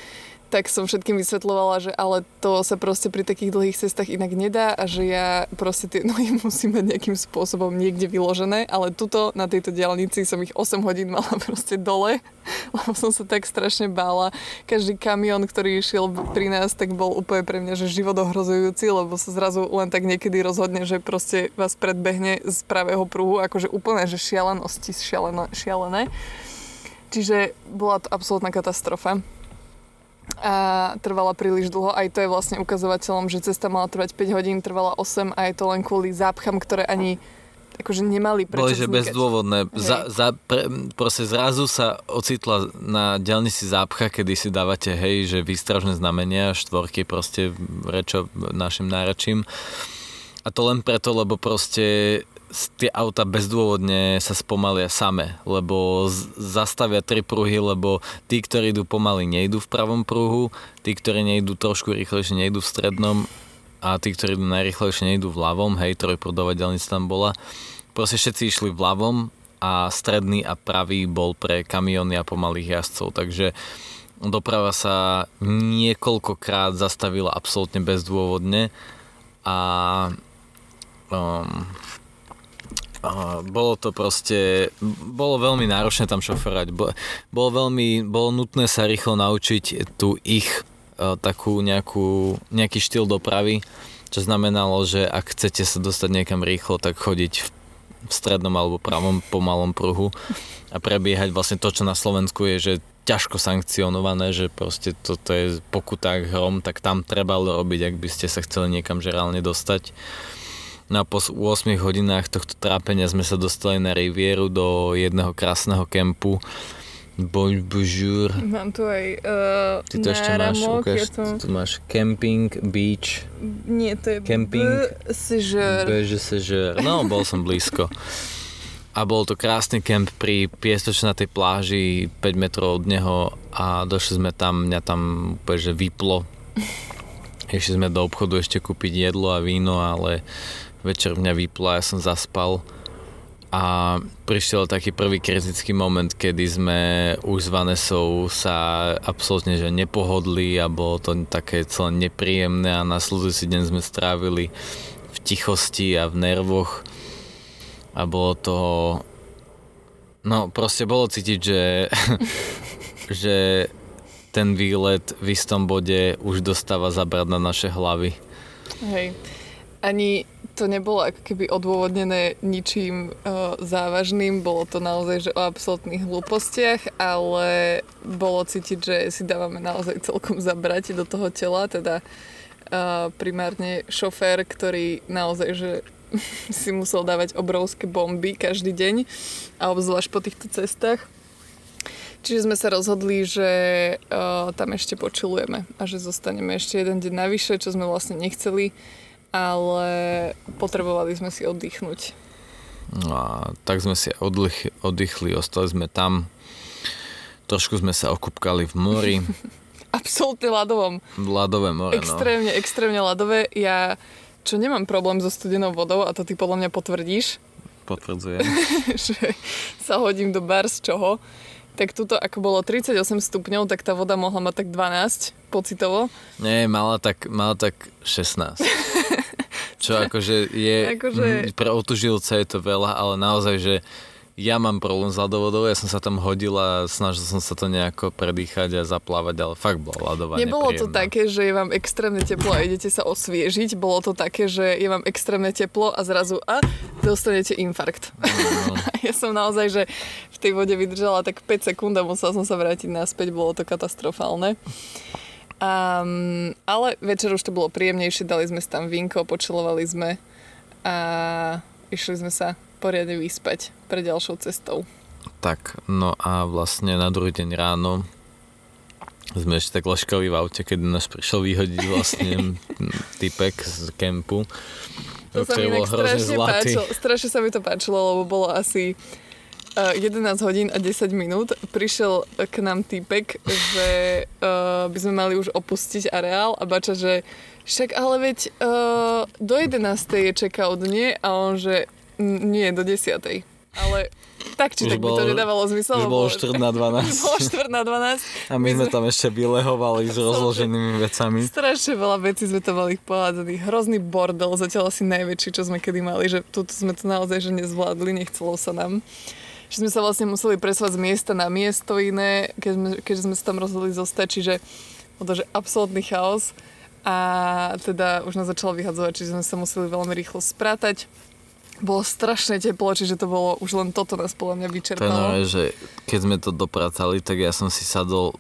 Tak som všetkým vysvetľovala, že ale to sa proste pri takých dlhých cestách inak nedá a že ja proste tie nohy musím mať nejakým spôsobom niekde vyložené, ale tuto na tejto diaľnici som ich 8 hodín mala proste dole, lebo som sa tak strašne bála. Každý kamión, ktorý išiel pri nás, tak bol úplne pre mňa, že životohrozujúci, lebo sa zrazu len tak niekedy rozhodne, že proste vás predbehne z pravého pruhu, akože úplne, že šialenosti šialené. Čiže bola to absolútna katastrofa. A trvala príliš dlho, aj to je vlastne ukazovateľom, že cesta mala trvať 5 hodín, trvala 8 a je to len kvôli zápcham, ktoré ani akože nemali prečo vznikať. Boli, že bezdôvodné. Proste zrazu sa ocitla na diaľnici zápcha, kedy si dávate, hej, že výstražné znamenia, štvorky proste rečo našim náračím. A to len preto, lebo proste tie auta bezdôvodne sa spomalia same, lebo zastavia tri pruhy, lebo tí, ktorí idú pomaly, nejdú v pravom pruhu, tí, ktorí nejdú trošku rýchlejšie, nejdú v strednom a tí, ktorí idú najrýchlejšie, nejdú v ľavom, hej, trojprúdová diaľnica tam bola. Proste všetci išli v ľavom a stredný a pravý bol pre kamióny a pomalých jazdcov, takže doprava sa niekoľkokrát zastavila absolútne bezdôvodne a bolo to proste, bolo veľmi náročné tam šoferovať, bolo nutné sa rýchlo naučiť tú ich takú nejaký štýl dopravy, čo znamenalo, že ak chcete sa dostať niekam rýchlo, tak chodiť v strednom alebo pravom pomalom pruhu a prebiehať vlastne to, čo na Slovensku je, že ťažko sankcionované, že proste toto je pokuta hrom, tak tam trebalo robiť, ak by ste sa chceli niekam reálne dostať. No a po 8 hodinách tohto trápenia sme sa dostali na Rivieru do jedného krásneho kempu. Bonjour. Mám tu aj ty to ešte máš, ukáž, tu máš camping, beach. Nie, to je camping, Bačovia z na cestách. No, bol som blízko. A bol to krásny kemp pri piestočnatej pláži, 5 metrov od neho a došli sme tam, mňa tam úplne že vyplo. Išli sme do obchodu ešte kúpiť jedlo a víno, ale večer mňa vypla, ja som zaspal a prišiel taký prvý kritický moment, kedy sme už s Vanesou sa absolútne že nepohodli a bolo to také celé nepríjemné a nasledujúci deň sme strávili v tichosti a v nervoch a bolo to... No proste bolo cítiť, že, že ten výlet v istom bode už dostáva zabrať na naše hlavy. Hej. Ani to nebolo ako keby odôvodnené ničím závažným, bolo to naozaj že o absolútnych hlúpostiach, ale bolo cítiť, že si dávame naozaj celkom zabrať do toho tela, teda primárne šofér, ktorý naozaj že si musel dávať obrovské bomby každý deň a obzvlášť po týchto cestách. Čiže sme sa rozhodli, že tam ešte počilujeme a že zostaneme ešte jeden deň navyše, čo sme vlastne nechceli, ale potrebovali sme si oddychnúť. No a tak sme si oddychli, ostali sme tam. Trošku sme sa okúpkali v mori. Absolútne ľadovom. Ľadové more, extrémne, no. Extrémne ľadové. Ja, čo nemám problém so studenou vodou, a to ty podľa mňa potvrdíš. Potvrdzujem. Že sa hodím do bar z čoho. Tak tuto, ako bolo 38 stupňov, tak tá voda mohla mať tak 12, pocitovo. Nie, mala tak 16. Čo akože je, pre otužilca je to veľa, ale naozaj, že Ja mám problém s ľadovodou, ja som sa tam hodil a snažil som sa to nejako predýchať a zaplávať, ale fakt bolo ľadová nepríjemná. Nebolo to také, že je vám extrémne teplo a idete sa osviežiť, bolo to také, že je vám extrémne teplo a zrazu dostanete infarkt. No. Ja som naozaj, že v tej vode vydržala tak 5 sekúnd a musela som sa vrátiť naspäť, bolo to katastrofálne. Ale večer už to bolo príjemnejšie, dali sme si tam vínko, počilovali sme a išli sme sa poriadne vyspať pre ďalšou cestou. Tak, no a vlastne na druhý deň ráno sme ešte tak laškali v aute, keď nás prišiel vyhodiť vlastne typek z kempu, ktorý bol hrozne zlatý. Strašne sa mi to páčilo, lebo bolo asi 11 hodín a 10 minút. Prišiel k nám týpek, že by sme mali už opustiť areál a Bača, že však ale veď do 11 je check-out, nie? A on, že nie, do 10. Ale tak či už tak by to nedávalo zmysel. Už bolo 4:12. Bolo 4:12. A my sme tam ešte vylehovali s rozloženými vecami. Strašne veľa vecí sme tam mali pohádzaných. Hrozný bordel, zatiaľ asi najväčší, čo sme kedy mali. Že tuto sme to naozaj že nezvládli, nechcelo sa nám. Že sme sa vlastne museli presúvať z miesta na miesto iné, keďže sme sa tam rozhodli zostať, čiže bol to, že absolútny chaos. A teda už nás začalo vyhadzovať, čiže sme sa museli veľmi rýchlo sprátať. Bolo strašne teplo, čiže to bolo, už len toto nás podľa mňa vyčerpalo. To je, že keď sme to dopracali, tak ja som si sadol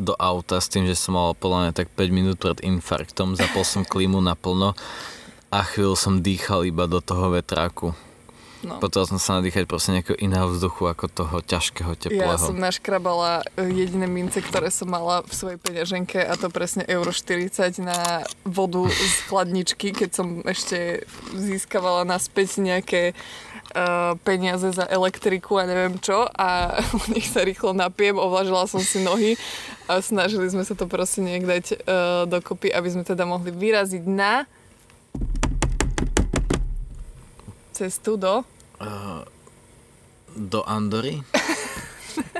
do auta s tým, že som mal podľa mňa tak 5 minút pred infarktom, zapol som klímu naplno a chvíľu som dýchal iba do toho vetráku. No. Potom som sa nadýchať proste nejakého iného vzduchu ako toho ťažkého, teplého. Ja som naškrabala jediné mince, ktoré som mala v svojej peňaženke a to presne €40 na vodu z chladničky, keď som ešte získavala naspäť nejaké peniaze za elektriku a neviem čo a nech sa rýchlo napijem, ovlažila som si nohy a snažili sme sa to proste nejak dať dokopy, aby sme teda mohli vyraziť na cestu do Andory?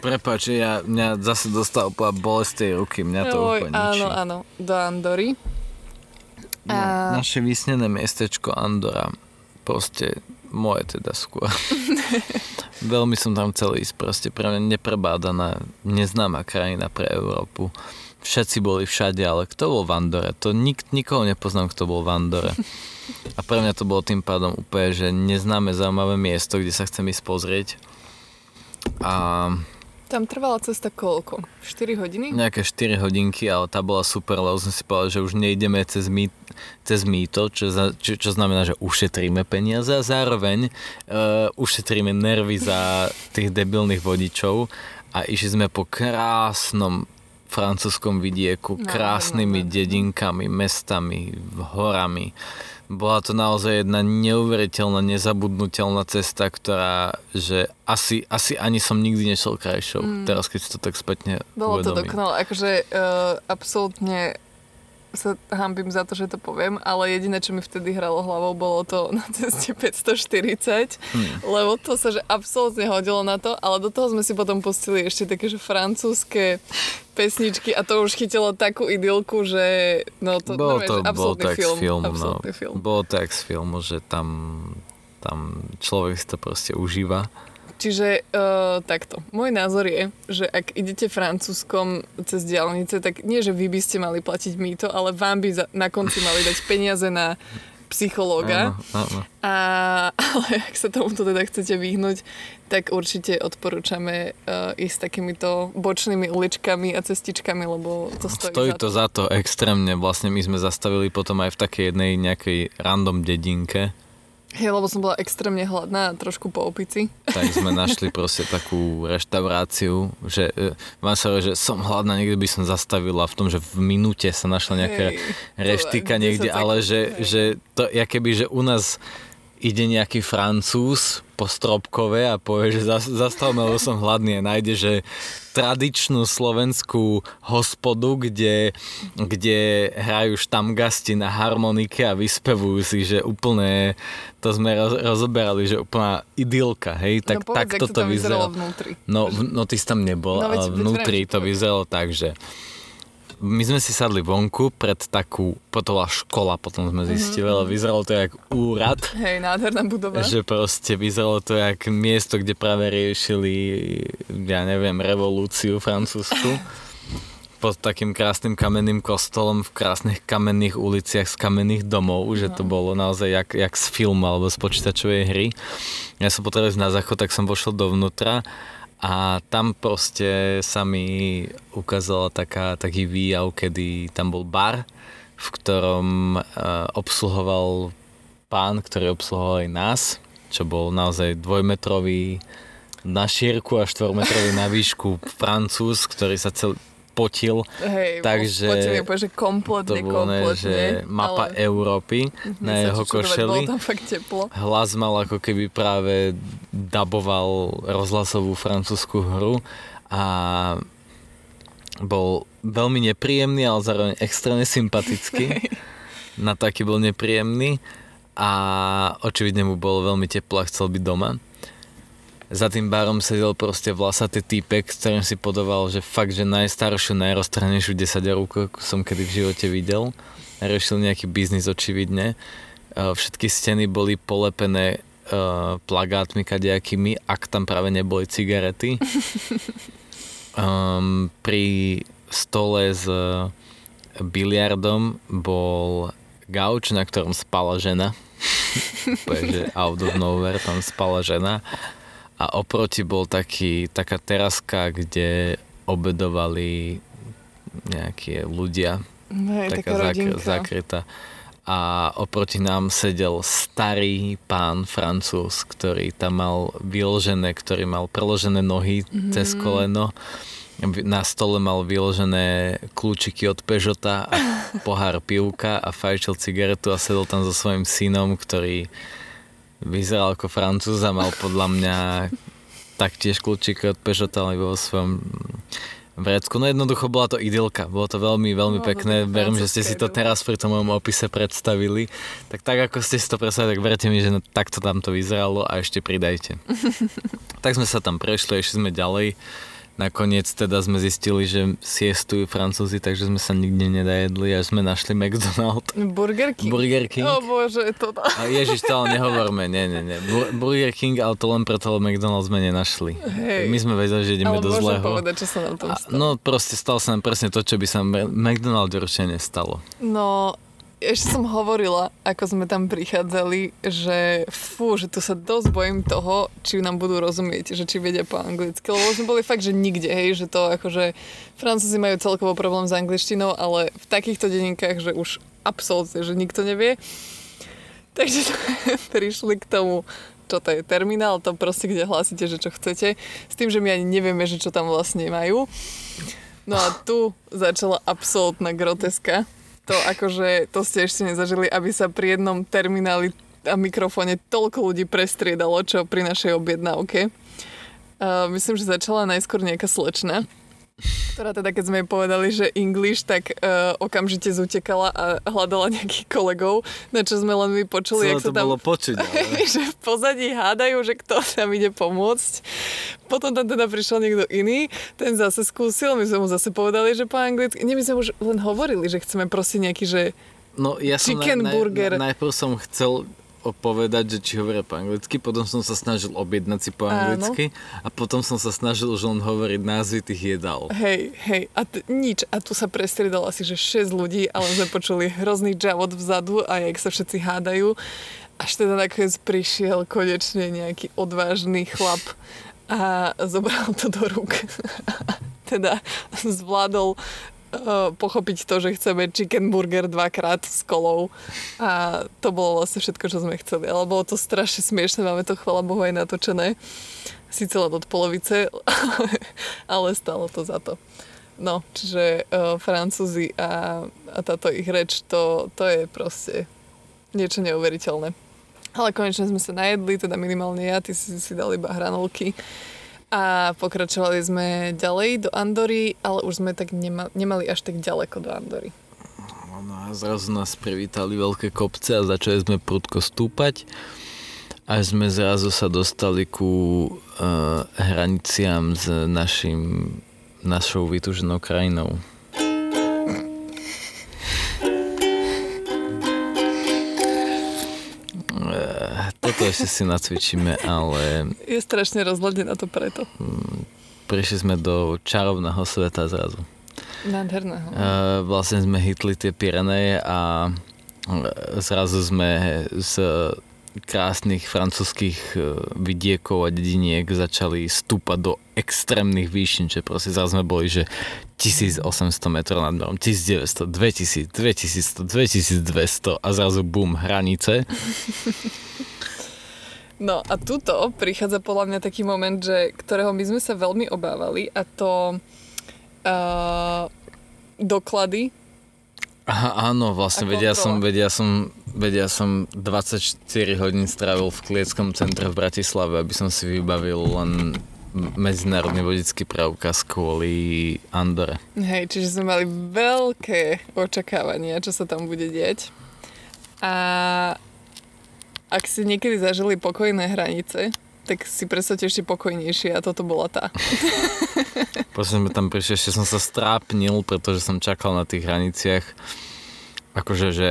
Prepáč, mňa zase dostal bolesť tej ruky, mňa to úplne ničí. Áno, do Andory. Naše vysnené miestečko Andora. Proste moje teda skôr. Veľmi som tam chcel ísť, proste pre mňa neprebádaná, neznáma krajina pre Európu. Všetci boli všade, ale kto bol v Andore? To nikoho nepoznám, kto bol v Andore. A pre mňa to bolo tým pádom úplne, že neznáme zaujímavé miesto, kde sa chcem ísť pozrieť. A tam trvala cesta koľko? 4 hodiny? Nejaké 4 hodinky, ale tá bola super, lebo som si povedal, že už nejdeme cez mýto, čo znamená, že ušetríme peniaze a zároveň ušetríme nervy za tých debilných vodičov a išli sme po krásnom francúzskom vidieku, krásnymi dedinkami, mestami, horami. Bola to naozaj jedna neuveriteľná, nezabudnutelná cesta, ktorá, že asi ani som nikdy nešiel krajšou. Teraz, keď si to tak spätne uvedomím. Bolo to dokonalé. Akože absolútne sa hanbím za to, že to poviem, ale jediné, čo mi vtedy hralo hlavou, bolo to na ceste 540, lebo to sa, že absolútne hodilo na to, ale do toho sme si potom pustili ešte také, že francúzske pesničky a to už chytilo takú idylku, že no to bolo to, film. Bolo to jak z filmu, že tam človek si to proste užíva. Čiže takto. Môj názor je, že ak idete francúzskom cez diaľnice, tak nie, že vy by ste mali platiť mýto, ale vám by na konci mali dať peniaze na psychológa. Áno. Ale ak sa tomuto teda chcete vyhnúť, tak určite odporúčame ísť takýmito bočnými uličkami a cestičkami, lebo to stojí za to. Stojí to za to extrémne. Vlastne my sme zastavili potom aj v takej jednej nejakej random dedinke. Hej, lebo som bola extrémne hladná a trošku po opici. Tak sme našli proste takú reštauráciu, že vám sa hovorí, že som hladná, niekde by som zastavila v tom, že v minúte sa našla nejaká reštika niekde, ale že to, ja keby, že u nás ide nejaký Francúz po Stropkové a povie, že zastavme, lebo som hladný a nájde, že tradičnú slovenskú hospodu, kde hrajú štamgasti na harmonike a vyspevujú si, že úplne to sme rozoberali, že úplná idylka, hej? Tak, no povedz, jak to tam vyzeralo vnútri. No ty si tam nebol, ale vnútri to vyzeralo tak, že my sme si sadli vonku pred takú, to bola škola, potom sme zistili, ale vyzeralo to jak úrad. Hej, nádherná budova. Že proste vyzeralo to jak miesto, kde práve riešili, ja neviem, revolúciu francúzsku. Pod takým krásnym kamenným kostolom v krásnych kamenných uliciach z kamenných domov, že to bolo naozaj jak z filmu alebo z počítačovej hry. Ja som potreboval ísť na záchod, tak som vošiel dovnútra a tam proste sa mi ukázala taký výjav, kedy tam bol bar, v ktorom obsluhoval pán, ktorý obsluhoval aj nás, čo bol naozaj 2-metrový na šírku a 4-metrový na výšku Francúz, ktorý sa potil, hej, takže úplne, že kompletne, mapa ale Európy na jeho košeli. Bolo tam fakt teplo. Hlas mal ako keby práve daboval rozhlasovú francúzsku hru a bol veľmi nepríjemný, ale zároveň extrémne sympatický. Na taký bol nepríjemný a očividne mu bolo veľmi teplo a chcel byť doma. Za tým barom sedel proste vlasatý týpek, ktorým si podoval, že fakt, že najstaršiu, najroztrhnejšiu 10-ročku som kedy v živote videl. Riešil nejaký biznis očividne. Všetky steny boli polepené plagátmi kadejakými, ak tam práve neboli cigarety. Pri stole s biliardom bol gauč, na ktorom spala žena. Poďže out of nowhere, tam spala žena. A oproti bol taká teraska, kde obedovali nejaké ľudia. Hej, taká zakrytá. A oproti nám sedel starý pán Francúz, ktorý tam mal vyložené, ktorý mal preložené nohy cez koleno. Na stole mal vyložené kľúčiky od Peugeota a pohár pivka a fajčil cigaretu a sedel tam so svojím synom, ktorý vyzeral ako Francúz a mal podľa mňa taktiež kľúčiky od Peugeota, ale vo svojom vrecku. No jednoducho bola to idylka. Bolo to veľmi, veľmi pekné. Verím, že ste si to teraz pri tom mojom opise predstavili. Tak ako ste si to predstavili, tak verte mi, že takto tam to vyzeralo a ešte pridajte. Tak sme sa tam prešli, ešte sme ďalej. Nakoniec teda sme zistili, že siestujú Francúzi, takže sme sa nikde nedajedli a sme našli McDonald's. Burger King. O bože, to dá. Ježiš, to ale nehovorme, nie. Burger King, ale to len preto, lebo McDonald's sme nenašli. Hej. My sme vedeli, že ideme ale do zlého. Ale môžem povedať, čo sa nám tam stalo. No proste stalo sa nám presne to, čo by sa McDonald's určite nestalo. No, ešte som hovorila, ako sme tam prichádzali, že že tu sa dosť bojím toho, či nám budú rozumieť, že či vedia po anglicky, lebo sme boli fakt, že nikde, hej, že to akože Francúzi majú celkovo problém s angličtinou, ale v takýchto denníkach, že už absolútne, že nikto nevie. Takže prišli k tomu, čo to je terminál, to proste, kde hlásite, že čo chcete, s tým, že my ani nevieme, že čo tam vlastne majú. No a tu začala absolútna groteska. To akože, to ste ešte nezažili, aby sa pri jednom termináli a mikrofóne toľko ľudí prestriedalo, čo pri našej objednávke. Myslím, že začala najskôr nejaká slečna, ktorá teda, keď sme jej povedali, že English, tak okamžite zutekala a hľadala nejakých kolegov, na čo sme len vypočuli, jak sa tam bolo počuť, že v pozadí hádajú, že kto tam ide pomôcť. Potom tam teda prišiel niekto iný, ten zase skúsil, my sme mu zase povedali, že po anglicky, my sme už len hovorili, že chceme proste nejaký, že no, ja chicken burger. Najprv som chcel povedať, že či hovoria po anglicky, potom som sa snažil objednať si po anglicky a potom som sa snažil už len hovoriť názvy tých jedál. Hej, a nič. A tu sa prestriedalo asi, že 6 ľudí, ale sme počuli hrozný džavot vzadu a jak sa všetci hádajú. Až teda nakoniec prišiel konečne nejaký odvážny chlap a zobral to do rúk. Teda zvládol pochopiť to, že chceme chicken burger 2-krát s kolou a to bolo vlastne všetko, čo sme chceli, ale bolo to strašne smiešne, máme to chvála Bohu aj natočené, síce len od polovice, ale stalo to za to. No, čiže Francúzi a táto ich reč, to je proste niečo neuveriteľné. Ale konečne sme sa najedli, teda minimálne ja, ty si dal iba hranolky. A pokračovali sme ďalej do Andory, ale už sme tak nemali až tak ďaleko do Andory. No a zrazu nás privítali veľké kopce a začali sme prudko stúpať. Až sme zrazu sa dostali ku hraniciam s našou vytúženou krajinou. to ešte si nacvičíme, ale... Je strašne rozhľadená to preto. Prišli sme do čarovného sveta zrazu. Nádherného. Vlastne sme hitli tie Pyreneje a zrazu sme z krásnych francúzskych vidiekov a dediniek začali stúpať do extrémnych výšin, že proste zrazu sme boli, že 1800 metrov nad morom, 1900, 2000, 2100, 2200 a zrazu bum, hranice. No a tuto prichádza podľa mňa taký moment, že ktorého my sme sa veľmi obávali a to doklady. Aha, áno, vlastne vedia som 24 hodín strávil v klietskom centre v Bratislave, aby som si vybavil len medzinárodný vodický preukaz kvôli Andore. Hej, čiže sme mali veľké očakávania, čo sa tam bude diať. A ak si niekedy zažili pokojné hranice, tak si predstavte ešte pokojnejšie a toto bola tá. Proste sme tam prišli, ešte som sa strápnil, pretože som čakal na tých hraniciach, akože, že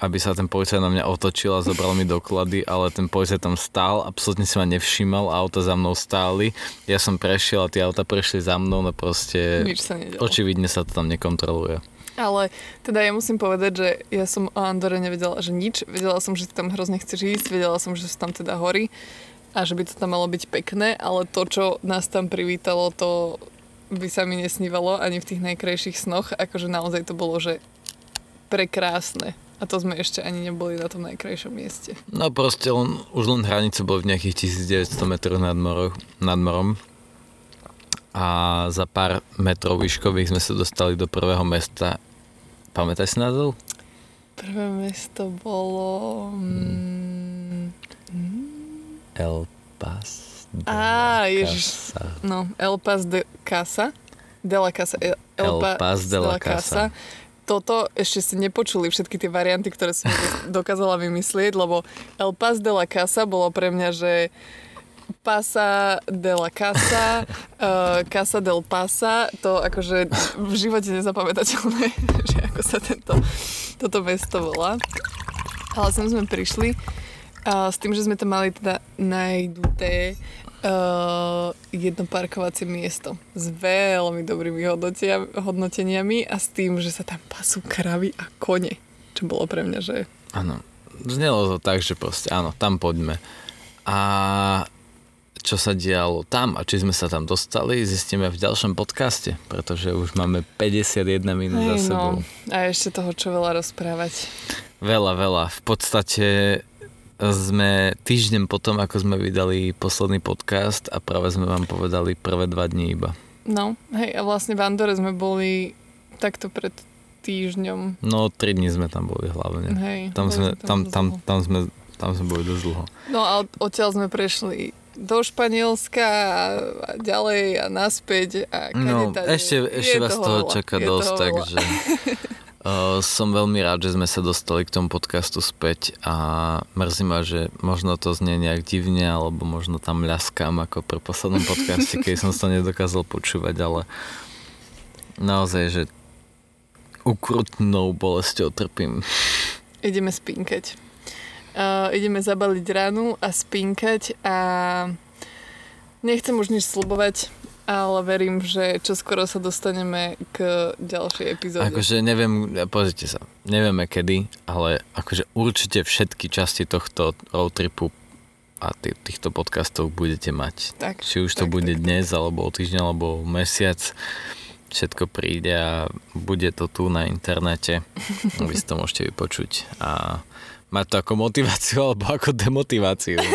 aby sa ten policajt na mňa otočil a zobral mi doklady, ale ten policajt tam stál, absolútne si ma nevšímal, auta za mnou stáli, ja som prešiel a tie auta prešli za mnou, no proste očividne sa to tam nekontroluje. Ale teda ja musím povedať, že ja som o Andore nevedela, že nič, vedela som, že tam hrozne chceš ísť, vedela som, že sú tam teda hory a že by to tam malo byť pekné, ale to, čo nás tam privítalo, to by sa mi nesnívalo ani v tých najkrajších snoch, akože naozaj to bolo, že prekrásne. A to sme ešte ani neboli na tom najkrajšom mieste. No proste už len hranice boli v nejakých 1900 metrov nad morom. A za pár metrov výškových sme sa dostali do prvého mesta. Pamätáš si názov? Prvé mesto bolo... El Pas de Casa. No, El Pas de Casa. De la Casa. El Pas de la Casa. Toto ešte ste nepočuli všetky tie varianty, ktoré som dokázala vymyslieť, lebo El Pas de la Casa bolo pre mňa, že Pasa de la Casa, Casa del Pasa, to akože v živote nezapamätateľné, že ako sa toto mesto volá. Ale sem sme prišli s tým, že sme tam mali teda najduté jedno parkovacie miesto s veľmi dobrými hodnoteniami a s tým, že sa tam pasú kravy a kone, čo bolo pre mňa, že... Áno, znelo to tak, že proste áno, tam poďme. A čo sa dialo tam a či sme sa tam dostali, zistíme v ďalšom podcaste, pretože už máme 51 minút za sebou. A ešte toho, čo veľa rozprávať. Veľa. V podstate... Sme týždeň potom, ako sme vydali posledný podcast a práve sme vám povedali prvé 2 dni iba. No, hej, a vlastne v Andore sme boli takto pred týždňom. No, 3 dni sme tam boli hlavne. Hej, tam sme boli dosť dlho. No a odtiaľ sme prešli do Španielska a ďalej a naspäť a kadetade. No, ešte vás toho čaká dosť, takže... som veľmi rád, že sme sa dostali k tomu podcastu späť a mrzí ma, že možno to znie nejak divne, alebo možno tam ľaskám ako pri poslednom podcaste, keď som to nedokázal počúvať, ale naozaj, že ukrutnou bolesťou trpím. Ideme spinkať. Ideme zabaliť ránu a spinkať a nechcem už nič slubovať, ale verím, že čoskoro sa dostaneme k ďalšej epizóde. Akože neviem, pozrite sa, nevieme kedy, ale akože určite všetky časti tohto roadtripu a týchto podcastov budete mať. Tak, či už to bude dnes, alebo o týždeň, alebo o mesiac. Všetko príde a bude to tu na internete. Vy si to môžete vypočuť. A mať to ako motiváciu, alebo ako demotiváciu. No?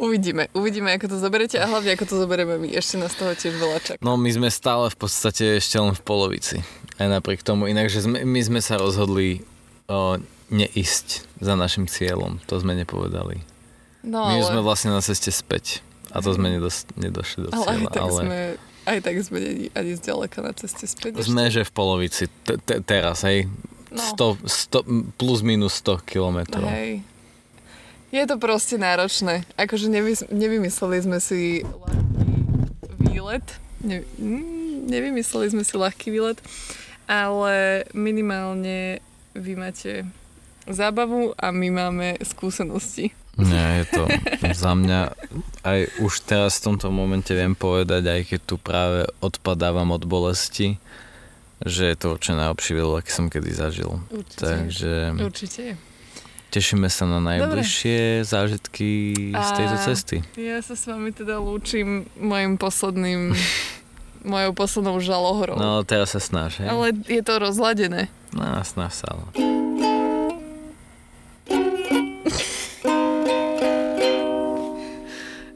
Uvidíme, ako to zoberete a hlavne, ako to zoberieme my. Ešte nás toho tiež veľa čaká. No, my sme stále v podstate ešte len v polovici. Aj napriek tomu. Inakže my sme sa rozhodli neísť za našim cieľom. To sme nepovedali. No, my sme vlastne na ceste späť. A to sme nedošli do cieľa. Aj tak sme ani zďaleka na ceste späť. Sme, že v polovici. Teraz, hej? 100, plus minus 100 kilometrov. Hej. Je to proste náročné. Akože nevymysleli sme si ľahký výlet. Nevymysleli sme si ľahký výlet, ale minimálne vy máte zábavu a my máme skúsenosti. Nie, je to za mňa, aj už teraz v tomto momente viem povedať, aj keď tu práve odpadávam od bolesti, že je to určite najlepší výlet, aký som kedy zažil. Určite. Takže určite. Tešíme sa na najbližšie zážitky z tejto cesty. Ja sa s vami teda lúčim mojou poslednou žalohorou. No, teraz sa snaž, hej? Ale je to rozladené. No, snaž sa.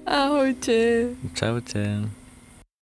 Ahojte. Čaute.